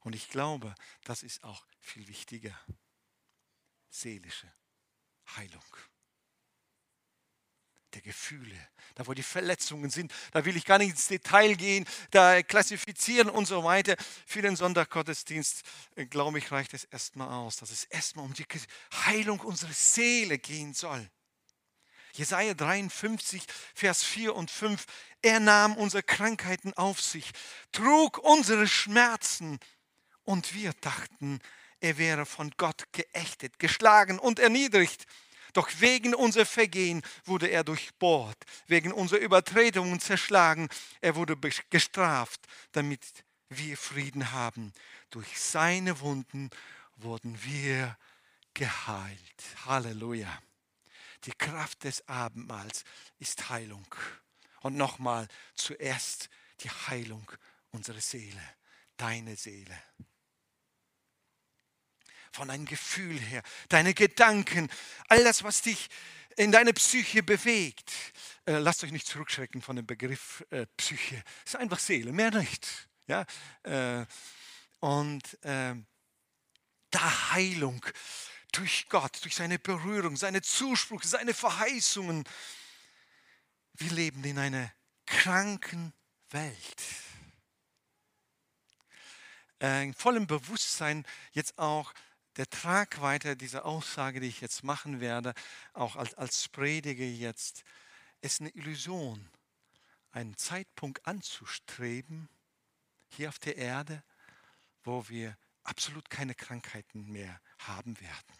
Und ich glaube, das ist auch viel wichtiger. Seelische Heilung. Der Gefühle, da wo die Verletzungen sind, da will ich gar nicht ins Detail gehen, da klassifizieren und so weiter. Für den Sonntaggottesdienst, glaube ich, reicht es erstmal aus, dass es erstmal um die Heilung unserer Seele gehen soll. Jesaja dreiundfünfzig, Vers vier und fünf. Er nahm unsere Krankheiten auf sich, trug unsere Schmerzen und wir dachten, er wäre von Gott geächtet, geschlagen und erniedrigt. Doch wegen unserer Vergehen wurde er durchbohrt, wegen unserer Übertretungen zerschlagen. Er wurde gestraft, damit wir Frieden haben. Durch seine Wunden wurden wir geheilt. Halleluja. Die Kraft des Abendmahls ist Heilung. Und nochmal, zuerst die Heilung unserer Seele, deine Seele. Von einem Gefühl her, deine Gedanken, all das, was dich in deine Psyche bewegt. Äh, lasst euch nicht zurückschrecken von dem Begriff äh, Psyche. Es ist einfach Seele, mehr nicht. Ja? Äh, und äh, da Heilung durch Gott, durch seine Berührung, seine Zuspruch, seine Verheißungen. Wir leben in einer kranken Welt. Äh, in vollem Bewusstsein jetzt auch der Tragweite dieser Aussage, die ich jetzt machen werde, auch als, als Prediger jetzt, ist eine Illusion, einen Zeitpunkt anzustreben, hier auf der Erde, wo wir absolut keine Krankheiten mehr haben werden.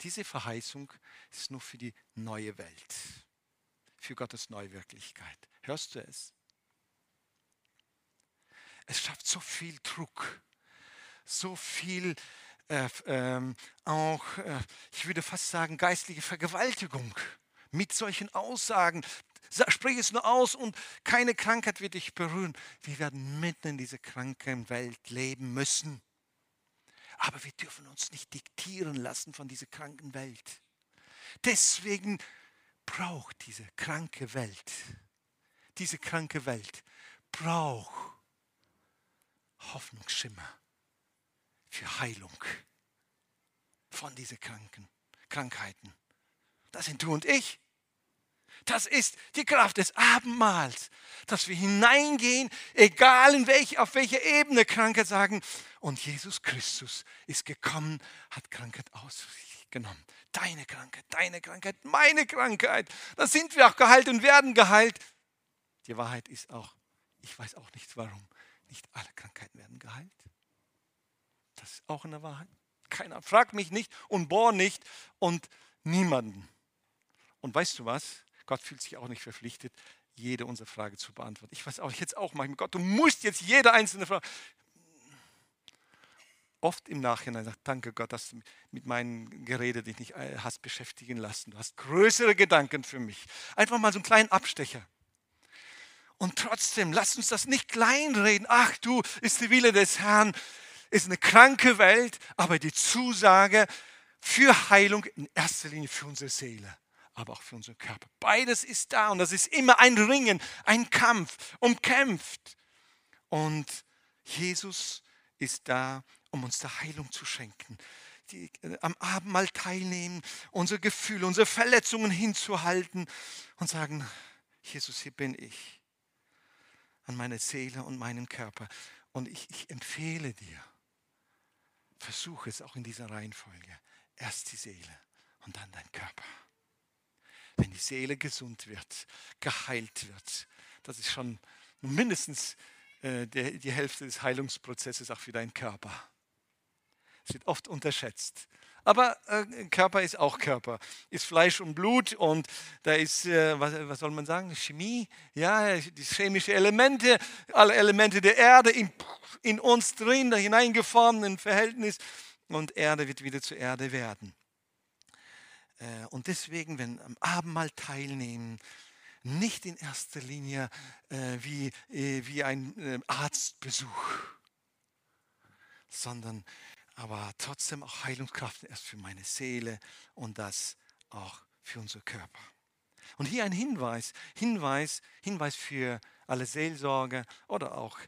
Diese Verheißung ist nur für die neue Welt, für Gottes neue Wirklichkeit. Hörst du es? Es schafft so viel Druck, so viel äh, ähm, auch, äh, ich würde fast sagen, geistliche Vergewaltigung mit solchen Aussagen. Sprich es nur aus und keine Krankheit wird dich berühren. Wir werden mitten in dieser kranken Welt leben müssen. Aber wir dürfen uns nicht diktieren lassen von dieser kranken Welt. Deswegen braucht diese kranke Welt, diese kranke Welt braucht Hoffnungsschimmer für Heilung von diesen kranken Krankheiten. Das sind du und ich. Das ist die Kraft des Abendmahls, dass wir hineingehen, egal in welch, auf welcher Ebene Krankheit sagen. Und Jesus Christus ist gekommen, hat Krankheit ausgenommen. Deine Krankheit, deine Krankheit, meine Krankheit. Da sind wir auch geheilt und werden geheilt. Die Wahrheit ist auch, ich weiß auch nicht warum, nicht alle Krankheiten werden geheilt. Das ist auch eine Wahrheit. Keiner fragt mich nicht und bohr nicht und niemanden. Und weißt du was? Gott fühlt sich auch nicht verpflichtet, jede unserer Frage zu beantworten. Ich weiß auch jetzt auch manchmal, Gott, du musst jetzt jede einzelne Frage. Oft im Nachhinein sagt, danke Gott, dass du mit meinen Gerede dich nicht hast beschäftigen lassen. Du hast größere Gedanken für mich. Einfach mal so einen kleinen Abstecher. Und trotzdem, lass uns das nicht kleinreden. Ach du, ist der Wille des Herrn, ist eine kranke Welt, aber die Zusage für Heilung in erster Linie für unsere Seele, aber auch für unseren Körper. Beides ist da und das ist immer ein Ringen, ein Kampf, umkämpft. Und Jesus ist da, um uns die Heilung zu schenken. Die, äh, am Abendmahl teilnehmen, unsere Gefühle, unsere Verletzungen hinzuhalten und sagen, Jesus, hier bin ich, an meine Seele und meinen Körper. Und ich, ich empfehle dir, versuche es auch in dieser Reihenfolge. Erst die Seele und dann dein Körper. wenn die Seele gesund wird, geheilt wird. Das ist schon mindestens äh, der, die Hälfte des Heilungsprozesses auch für deinen Körper. Das wird oft unterschätzt. Aber äh, Körper ist auch Körper, ist Fleisch und Blut und da ist, äh, was, was soll man sagen, Chemie, ja, die chemischen Elemente, alle Elemente der Erde in, in uns drin, da hineingeformt in Verhältnis und Erde wird wieder zu Erde werden. Äh, und deswegen, wenn wir am Abendmahl teilnehmen, nicht in erster Linie äh, wie, äh, wie ein äh, Arztbesuch, sondern aber trotzdem auch Heilungskraft erst für meine Seele und das auch für unseren Körper. Und hier ein Hinweis, Hinweis, Hinweis für alle Seelsorger oder auch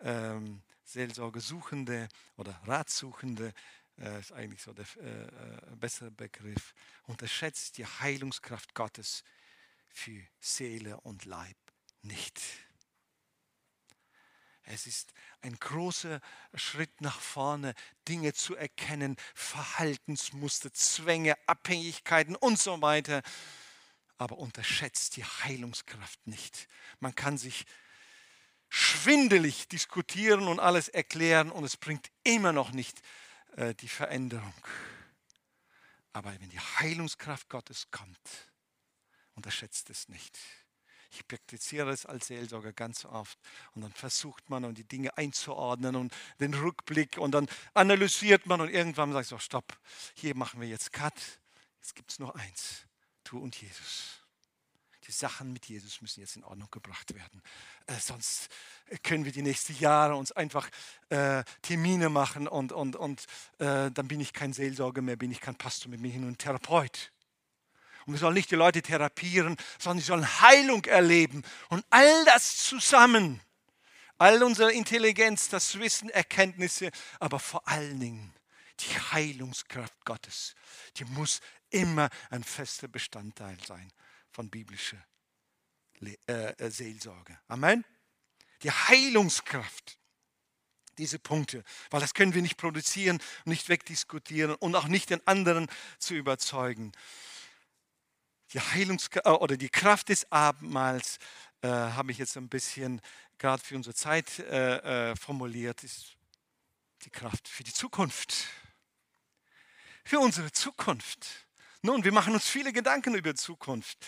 ähm, Seelsorgesuchende oder Ratsuchende, äh, ist eigentlich so der äh, bessere Begriff, unterschätzt die Heilungskraft Gottes für Seele und Leib nicht. Es ist ein großer Schritt nach vorne, Dinge zu erkennen, Verhaltensmuster, Zwänge, Abhängigkeiten und so weiter. Aber unterschätzt die Heilungskraft nicht. Man kann sich schwindelig diskutieren und alles erklären und es bringt immer noch nicht äh, die Veränderung. Aber wenn die Heilungskraft Gottes kommt, unterschätzt es nicht. Ich praktiziere es als Seelsorger ganz oft und dann versucht man, um die Dinge einzuordnen und den Rückblick und dann analysiert man und irgendwann sagt so, stopp, hier machen wir jetzt Cut, jetzt gibt es nur eins, du und Jesus. Die Sachen mit Jesus müssen jetzt in Ordnung gebracht werden, äh, sonst können wir die nächsten Jahre uns einfach äh, Termine machen und, und, und äh, dann bin ich kein Seelsorger mehr, bin ich kein Pastor, mit mir hin und Therapeut. Und wir sollen nicht die Leute therapieren, sondern sie sollen Heilung erleben. Und all das zusammen, all unsere Intelligenz, das Wissen, Erkenntnisse, aber vor allen Dingen die Heilungskraft Gottes, die muss immer ein fester Bestandteil sein von biblischer Seelsorge. Amen? Die Heilungskraft, diese Punkte, weil das können wir nicht produzieren, nicht wegdiskutieren und auch nicht den anderen zu überzeugen. Die Heilungskraft oder die Kraft des Abendmahls äh, habe ich jetzt ein bisschen gerade für unsere Zeit äh, äh, formuliert, ist die Kraft für die Zukunft. Für unsere Zukunft. Nun, wir machen uns viele Gedanken über Zukunft.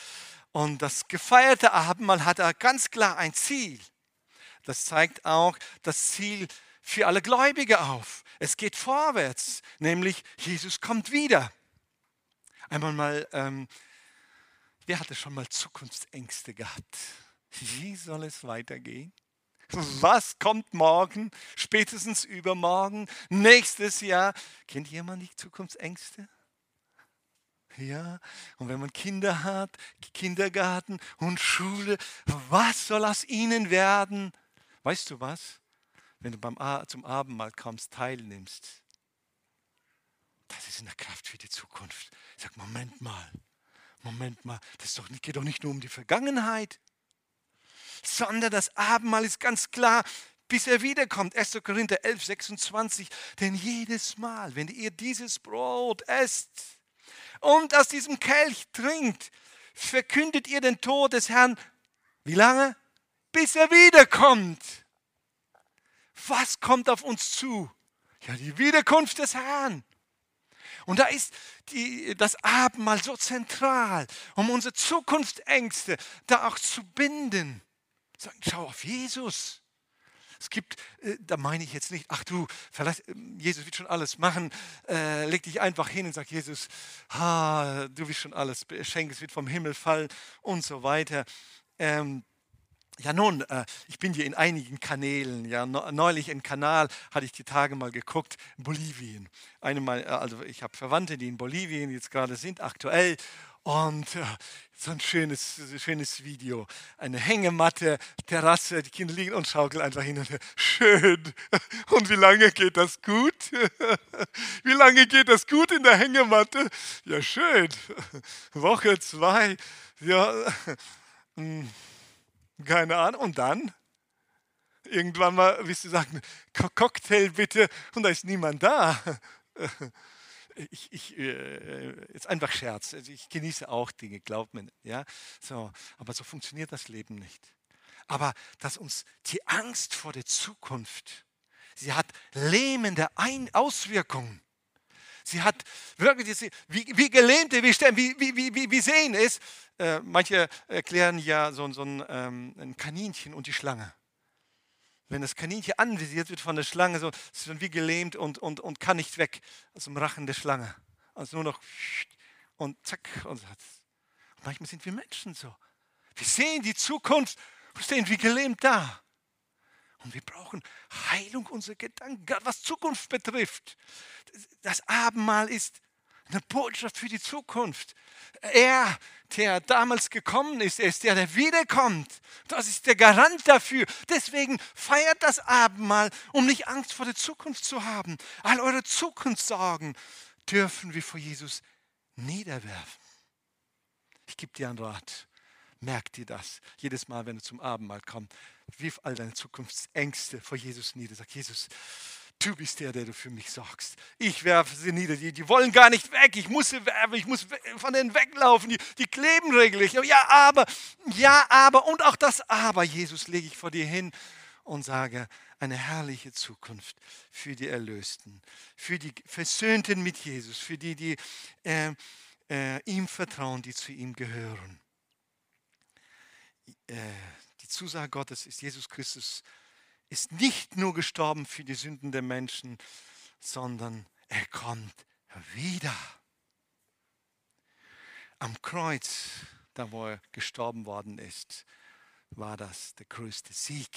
Und das gefeierte Abendmahl hat ganz klar ein Ziel. Das zeigt auch das Ziel für alle Gläubige auf. Es geht vorwärts, nämlich Jesus kommt wieder. Einmal mal... Ähm, Wer hatte schon mal Zukunftsängste gehabt? Wie soll es weitergehen? Was kommt morgen, spätestens übermorgen, nächstes Jahr? Kennt jemand die Zukunftsängste? Ja, und wenn man Kinder hat, Kindergarten und Schule, was soll aus ihnen werden? Weißt du was? Wenn du beim, zum Abendmahl kommst, teilnimmst, das ist eine Kraft für die Zukunft. Ich sag, Moment mal. Moment mal, das geht doch nicht nur um die Vergangenheit, sondern das Abendmahl ist ganz klar, bis er wiederkommt. erster Korinther elf, sechsundzwanzig. Denn jedes Mal, wenn ihr dieses Brot esst und aus diesem Kelch trinkt, verkündet ihr den Tod des Herrn. Wie lange? Bis er wiederkommt. Was kommt auf uns zu? Ja, die Wiederkunft des Herrn. Und da ist die, das Abendmahl so zentral, um unsere Zukunftsängste da auch zu binden. Sagen, schau auf Jesus. Es gibt, äh, da meine ich jetzt nicht, ach du, vielleicht, äh, Jesus wird schon alles machen, äh, leg dich einfach hin und sag, Jesus, ah, du wirst schon alles schenken, es wird vom Himmel fallen und so weiter. Ähm, Ja nun, ich bin hier in einigen Kanälen, ja, neulich einen Kanal hatte ich die Tage mal geguckt, Bolivien. Einmal, also ich habe Verwandte, die in Bolivien jetzt gerade sind, aktuell, und so ein schönes, schönes Video. Eine Hängematte, Terrasse, die Kinder liegen und schaukeln einfach hin und her. Schön. Und wie lange geht das gut? Wie lange geht das gut in der Hängematte? Ja, schön. Woche, zwei, ja. Keine Ahnung. Und dann? Irgendwann mal wirst du sagen, Cocktail bitte. Und da ist niemand da. ich, ich äh, ist einfach Scherz. Also ich genieße auch Dinge, glaubt mir. Ja? So, aber so funktioniert das Leben nicht. Aber dass uns die Angst vor der Zukunft, sie hat lähmende Ein- Auswirkungen. Sie hat wirklich, wie, wie Gelähmte, wie, wie, wie, wie, wie sehen es. Äh, manche erklären ja so, so ein, ähm, ein Kaninchen und die Schlange. Wenn das Kaninchen anvisiert wird von der Schlange, so ist man wie gelähmt und, und, und kann nicht weg aus dem Rachen der Schlange. Also nur noch und zack. Und manchmal sind wir Menschen so. Wir sehen die Zukunft und stehen wie gelähmt da. Und wir brauchen Heilung unserer Gedanken, gerade was Zukunft betrifft. Das Abendmahl ist eine Botschaft für die Zukunft. Er, der damals gekommen ist, er ist der, der wiederkommt. Das ist der Garant dafür. Deswegen feiert das Abendmahl, um nicht Angst vor der Zukunft zu haben. All eure Zukunftssorgen dürfen wir vor Jesus niederwerfen. Ich gebe dir einen Rat. Merk dir das. Jedes Mal, wenn du zum Abendmahl kommst, wirf all deine Zukunftsängste vor Jesus nieder. Sag, Jesus, du bist der, der du für mich sorgst. Ich werfe sie nieder. Die, die wollen gar nicht weg. Ich muss sie werfen. Ich muss von denen weglaufen. Die, die kleben regelrecht. Ja, aber. Ja, aber. Und auch das Aber, Jesus, lege ich vor dir hin und sage, eine herrliche Zukunft für die Erlösten, für die Versöhnten mit Jesus, für die, die äh, äh, ihm vertrauen, die zu ihm gehören. Äh, Die Zusage Gottes ist, Jesus Christus ist nicht nur gestorben für die Sünden der Menschen, sondern er kommt wieder. Am Kreuz, da wo er gestorben worden ist, war das der größte Sieg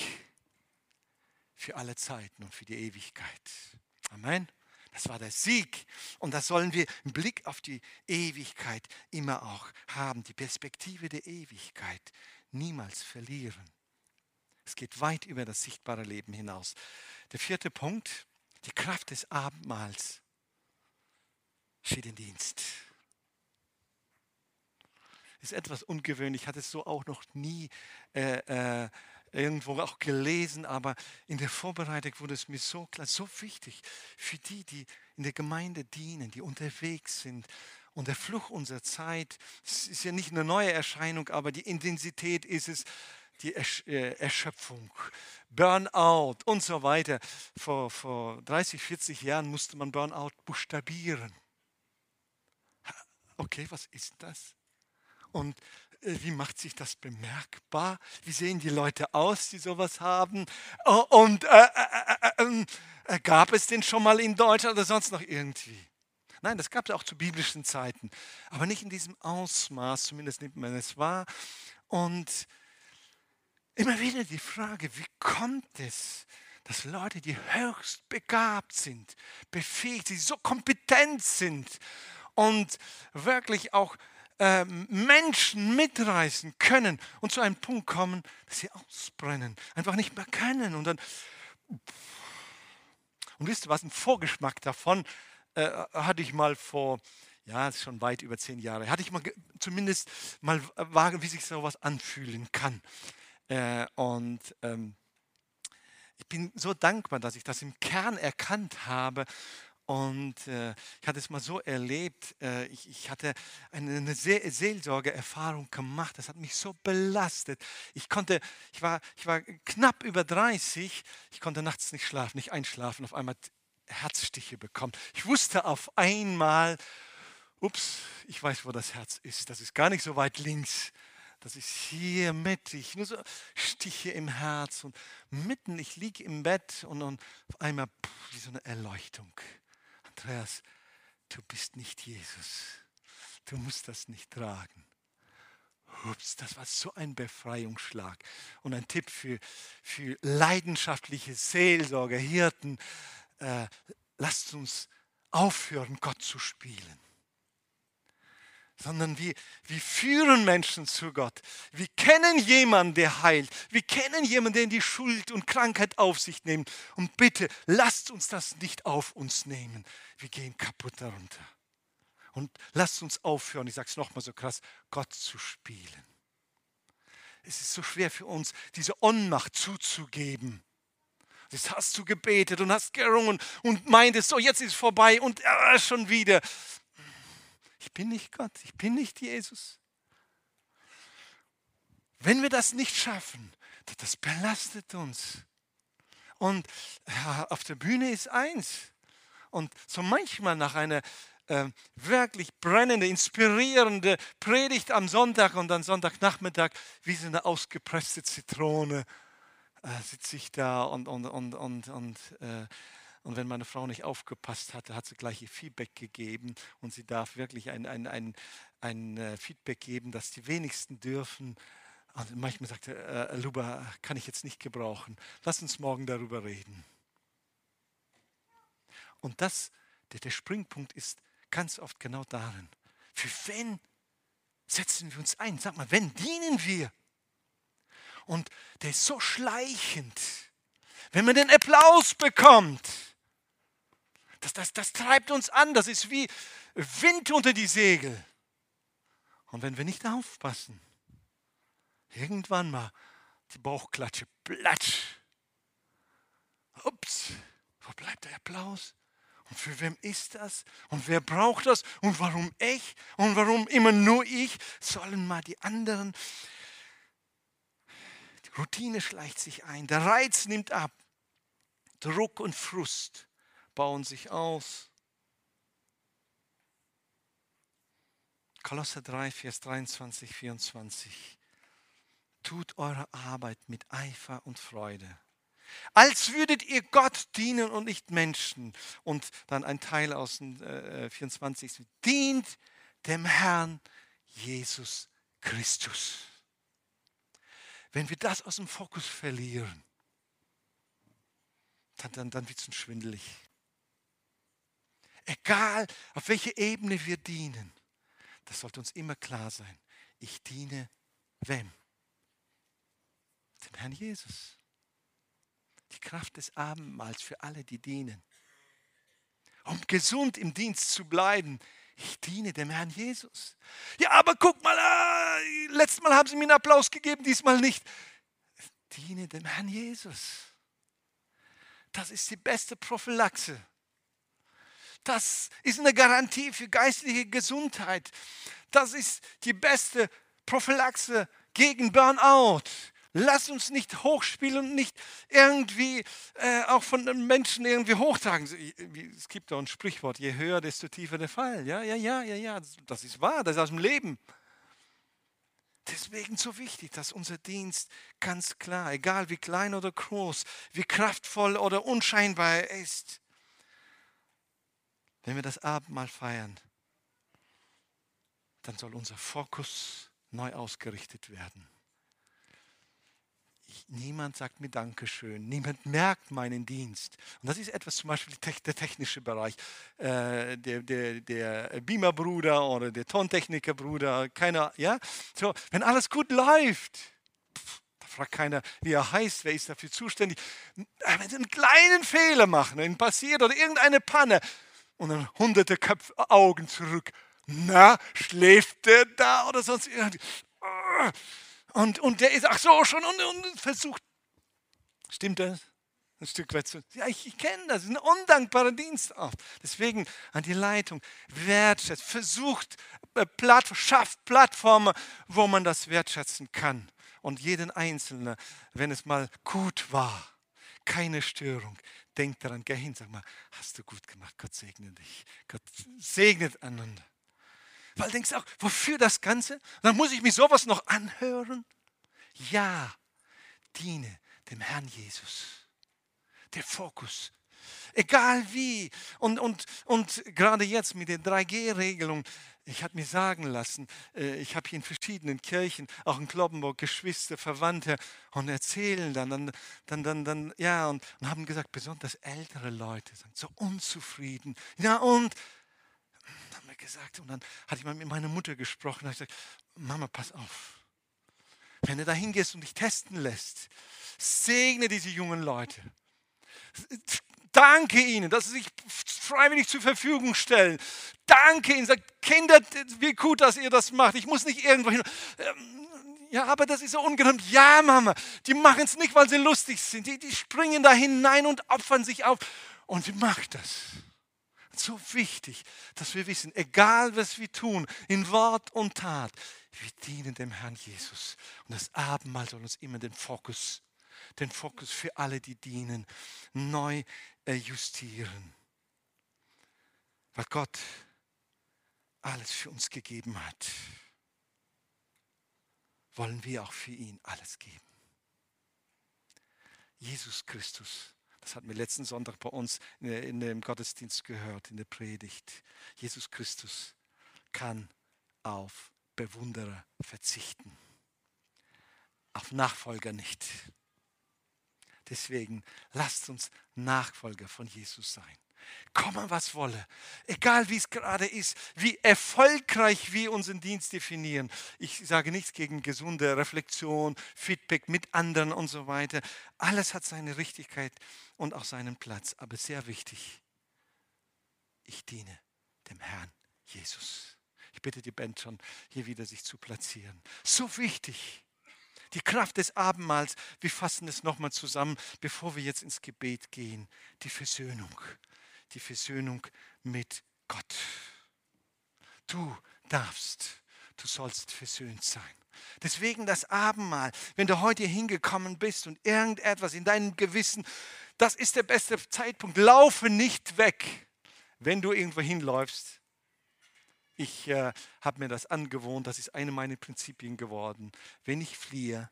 für alle Zeiten und für die Ewigkeit. Amen. Das war der Sieg. Und das sollen wir im Blick auf die Ewigkeit immer auch haben. Die Perspektive der Ewigkeit niemals verlieren. Es geht weit über das sichtbare Leben hinaus. Der vierte Punkt, die Kraft des Abendmahls für den Dienst. Ist etwas ungewöhnlich, ich hatte es so auch noch nie äh, äh, irgendwo auch gelesen, aber in der Vorbereitung wurde es mir so klar, so wichtig für die, die in der Gemeinde dienen, die unterwegs sind. Und der Fluch unserer Zeit ist ja nicht eine neue Erscheinung, aber die Intensität ist es, die Erschöpfung, Burnout und so weiter. Vor, vor dreißig, vierzig Jahren musste man Burnout buchstabieren. Okay, was ist das? Und wie macht sich das bemerkbar? Wie sehen die Leute aus, die sowas haben? Und äh, äh, äh, äh, gab es den schon mal in Deutschland oder sonst noch irgendwie? Nein, das gab es auch zu biblischen Zeiten, aber nicht in diesem Ausmaß, zumindest nimmt man es wahr. Und immer wieder die Frage, wie kommt es, dass Leute, die höchst begabt sind, befähigt, die so kompetent sind und wirklich auch äh, Menschen mitreißen können und zu einem Punkt kommen, dass sie ausbrennen, einfach nicht mehr können. Und dann, und wisst ihr was, ein Vorgeschmack davon hatte ich mal vor, ja, das ist schon weit über zehn Jahre, hatte ich mal zumindest mal wagen, wie sich sowas anfühlen kann. Äh, und ähm, ich bin so dankbar, dass ich das im Kern erkannt habe. Und äh, ich hatte es mal so erlebt, äh, ich, ich hatte eine, eine Se- Seelsorgeerfahrung gemacht, das hat mich so belastet. Ich konnte, ich war, ich war knapp über dreißig, ich konnte nachts nicht schlafen, nicht einschlafen, auf einmal Herzstiche bekommen. Ich wusste auf einmal, ups, ich weiß, wo das Herz ist. Das ist gar nicht so weit links. Das ist hier mittig. Nur so Stiche im Herz. Und mitten, ich liege im Bett und, und auf einmal pff, wie so eine Erleuchtung. Andreas, du bist nicht Jesus. Du musst das nicht tragen. Ups, das war so ein Befreiungsschlag. Und ein Tipp für, für leidenschaftliche Seelsorger, Hirten, Äh, lasst uns aufhören, Gott zu spielen. Sondern wir, wir führen Menschen zu Gott. Wir kennen jemanden, der heilt. Wir kennen jemanden, der die Schuld und Krankheit auf sich nimmt. Und bitte, lasst uns das nicht auf uns nehmen. Wir gehen kaputt darunter. Und lasst uns aufhören, ich sage es nochmal so krass, Gott zu spielen. Es ist so schwer für uns, diese Ohnmacht zuzugeben. das hast du gebetet und hast gerungen und meintest, so jetzt ist es vorbei und äh, schon wieder. Ich bin nicht Gott, ich bin nicht Jesus. Wenn wir das nicht schaffen, das belastet uns. Und ja, auf der Bühne ist eins. Und so manchmal nach einer äh, wirklich brennende, inspirierende Predigt am Sonntag und am Sonntagnachmittag, wie so eine ausgepresste Zitrone, äh, sitze ich da und, und, und, und, und, äh, und wenn meine Frau nicht aufgepasst hatte, hat sie gleich ihr Feedback gegeben und sie darf wirklich ein, ein, ein, ein, ein Feedback geben, das die wenigsten dürfen. Und manchmal sagt er, äh, Luba, kann ich jetzt nicht gebrauchen, lass uns morgen darüber reden. Und das, der, der Springpunkt ist ganz oft genau darin. Für wen setzen wir uns ein? Sag mal, wen dienen wir? Und der ist so schleichend. Wenn man den Applaus bekommt, das, das, das treibt uns an. Das ist wie Wind unter die Segel. Und wenn wir nicht aufpassen, irgendwann mal die Bauchklatsche, platsch. Ups, wo bleibt der Applaus? Und für wen ist das? Und wer braucht das? Und warum ich? Und warum immer nur ich? Sollen mal die anderen? Die Routine schleicht sich ein. Der Reiz nimmt ab. Druck und Frust bauen sich aus. Kolosser drei, Vers dreiundzwanzig, vierundzwanzig. Tut eure Arbeit mit Eifer und Freude, als würdet ihr Gott dienen und nicht Menschen. Und dann ein Teil aus dem äh, vierundzwanzig. Dient dem Herrn Jesus Christus. Wenn wir das aus dem Fokus verlieren, dann, dann, dann wird es uns schwindelig. Egal, auf welche Ebene wir dienen, das sollte uns immer klar sein. Ich diene wem? Dem Herrn Jesus. Die Kraft des Abendmahls für alle, die dienen. Um gesund im Dienst zu bleiben, ich diene dem Herrn Jesus. Ja, aber guck mal, äh, letztes Mal haben sie mir einen Applaus gegeben, diesmal nicht. Ich diene dem Herrn Jesus. Das ist die beste Prophylaxe. Das ist eine Garantie für geistliche Gesundheit. Das ist die beste Prophylaxe gegen Burnout. Lass uns nicht hochspielen und nicht irgendwie äh, auch von den Menschen irgendwie hochtragen. Es gibt da ein Sprichwort, je höher, desto tiefer der Fall. Ja, ja, ja, ja, ja. Das ist wahr, das ist aus dem Leben. Deswegen so wichtig, dass unser Dienst ganz klar, egal wie klein oder groß, wie kraftvoll oder unscheinbar er ist, wenn wir das Abendmahl feiern, dann soll unser Fokus neu ausgerichtet werden. Niemand sagt mir Dankeschön, niemand merkt meinen Dienst. Und das ist etwas, zum Beispiel der technische Bereich. Äh, der der, der Beamer-Bruder oder der Tontechniker-Bruder, keiner, ja? So, wenn alles gut läuft, pff, da fragt keiner, wie er heißt, wer ist dafür zuständig. Aber wenn sie einen kleinen Fehler machen, einen passiert oder irgendeine Panne und dann hunderte Köpfe, Augen zurück. Na, schläft der da oder sonst irgendwie? Und, und der ist, ach so, schon, und, und versucht. Stimmt das? Ein Stück weit zu. Ja, ich, ich kenne das. Das ist ein undankbarer Dienst oft. Deswegen an die Leitung. Wertschätzt. Versucht, äh, Platt, schafft Plattformen, wo man das wertschätzen kann. Und jeden Einzelnen, wenn es mal gut war, keine Störung, denkt daran, geh hin, sag mal, hast du gut gemacht, Gott segne dich. Gott segnet einander. Weil du denkst auch, wofür das Ganze? Dann muss ich mich sowas noch anhören? Ja, diene dem Herrn Jesus. Der Fokus. Egal wie. Und, und, und gerade jetzt mit der drei G Regelung, ich habe mir sagen lassen, ich habe hier in verschiedenen Kirchen, auch in Kloppenburg, Geschwister, Verwandte und erzählen dann, dann, dann, dann, dann ja, und, und haben gesagt, besonders ältere Leute sind so unzufrieden. Ja, und haben wir gesagt, und dann hatte ich mal mit meiner Mutter gesprochen und habe gesagt, Mama, pass auf, wenn du da hingehst und dich testen lässt, segne diese jungen Leute. Danke ihnen, dass sie sich freiwillig zur Verfügung stellen. Danke ihnen, sagt, Kinder, wie gut, dass ihr das macht. Ich muss nicht irgendwo hin. ja, aber das ist so ungenügend. Ja, Mama, die machen es nicht, weil sie lustig sind. Die, die springen da hinein und opfern sich auf. Und wie macht das? So wichtig, dass wir wissen, egal was wir tun, in Wort und Tat, wir dienen dem Herrn Jesus. Und das Abendmahl soll uns immer den Fokus, den Fokus für alle, die dienen, neu justieren. Weil Gott alles für uns gegeben hat, wollen wir auch für ihn alles geben. Jesus Christus, das hatten wir letzten Sonntag bei uns in dem Gottesdienst gehört, in der Predigt. Jesus Christus kann auf Bewunderer verzichten, auf Nachfolger nicht. Deswegen lasst uns Nachfolger von Jesus sein. Komme, was wolle. Egal, wie es gerade ist, wie erfolgreich wir unseren Dienst definieren. Ich sage nichts gegen gesunde Reflexion, Feedback mit anderen und so weiter. Alles hat seine Richtigkeit und auch seinen Platz. Aber sehr wichtig, ich diene dem Herrn Jesus. Ich bitte die Band schon, hier wieder sich zu platzieren. So wichtig. Die Kraft des Abendmahls, wir fassen es nochmal zusammen, bevor wir jetzt ins Gebet gehen. Die Versöhnung. Die Versöhnung mit Gott. Du darfst, du sollst versöhnt sein. Deswegen das Abendmahl, wenn du heute hingekommen bist und irgendetwas in deinem Gewissen, das ist der beste Zeitpunkt, laufe nicht weg, wenn du irgendwo hinläufst. Ich äh, habe mir das angewohnt, das ist eine meiner Prinzipien geworden. Wenn ich fliehe,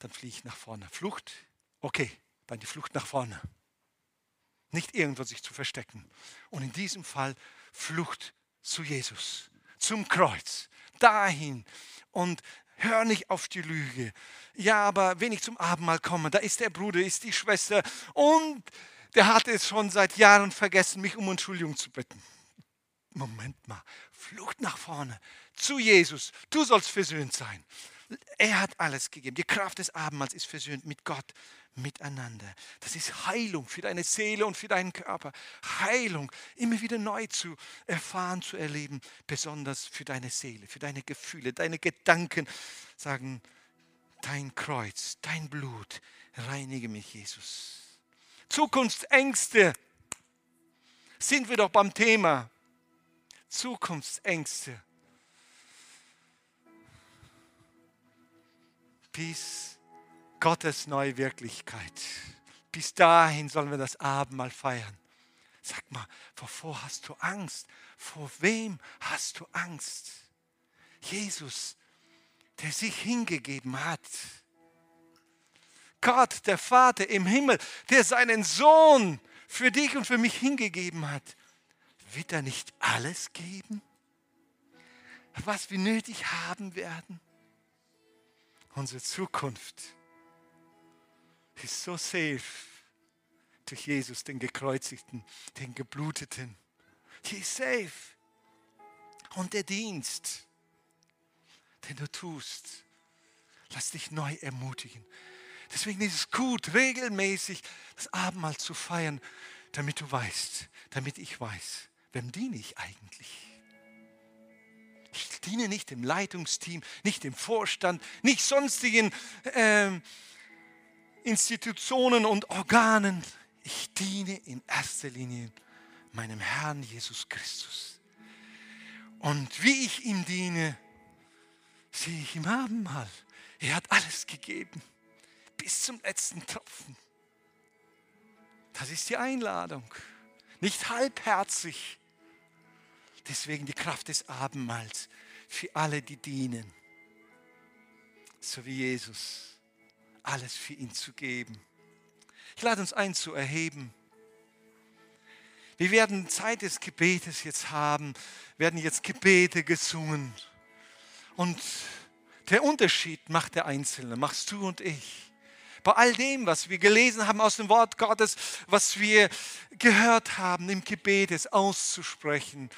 dann fliehe ich nach vorne. Flucht? Okay, dann die Flucht nach vorne. Nicht irgendwo sich zu verstecken. Und in diesem Fall Flucht zu Jesus, zum Kreuz, dahin. Und hör nicht auf die Lüge. Ja, aber wenn ich zum Abendmahl komme, da ist der Bruder, ist die Schwester und der hatte es schon seit Jahren vergessen, mich um Entschuldigung zu bitten. Moment mal, Flucht nach vorne, zu Jesus. Du sollst versöhnt sein. Er hat alles gegeben. Die Kraft des Abendmahls ist versöhnt mit Gott, miteinander. Das ist Heilung für deine Seele und für deinen Körper. Heilung immer wieder neu zu erfahren, zu erleben, besonders für deine Seele, für deine Gefühle, deine Gedanken. Sagen, dein Kreuz, dein Blut, reinige mich, Jesus. Zukunftsängste, sind wir doch beim Thema. Zukunftsängste. Peace. Gottes neue Wirklichkeit. Bis dahin sollen wir das Abendmahl feiern. Sag mal, wovor hast du Angst? Vor wem hast du Angst? Jesus, der sich hingegeben hat. Gott, der Vater im Himmel, der seinen Sohn für dich und für mich hingegeben hat. Wird er nicht alles geben, was wir nötig haben werden? Unsere Zukunft ist so safe durch Jesus, den Gekreuzigten, den Gebluteten. Die ist safe. Und der Dienst, den du tust, lass dich neu ermutigen. Deswegen ist es gut, regelmäßig das Abendmahl zu feiern, damit du weißt, damit ich weiß, wem diene ich eigentlich? Ich diene nicht dem Leitungsteam, nicht dem Vorstand, nicht sonstigen ähm, Institutionen und Organen. Ich diene in erster Linie meinem Herrn Jesus Christus. Und wie ich ihm diene, sehe ich im Abendmahl. Er hat alles gegeben, bis zum letzten Tropfen. Das ist die Einladung. Nicht halbherzig. Deswegen die Kraft des Abendmahls für alle, die dienen. So wie Jesus. Alles für ihn zu geben. Ich lade uns ein, zu erheben. Wir werden Zeit des Gebetes jetzt haben, werden jetzt Gebete gesungen. Und der Unterschied macht der Einzelne, machst du und ich. Bei all dem, was wir gelesen haben aus dem Wort Gottes, was wir gehört haben, im Gebet es auszusprechen,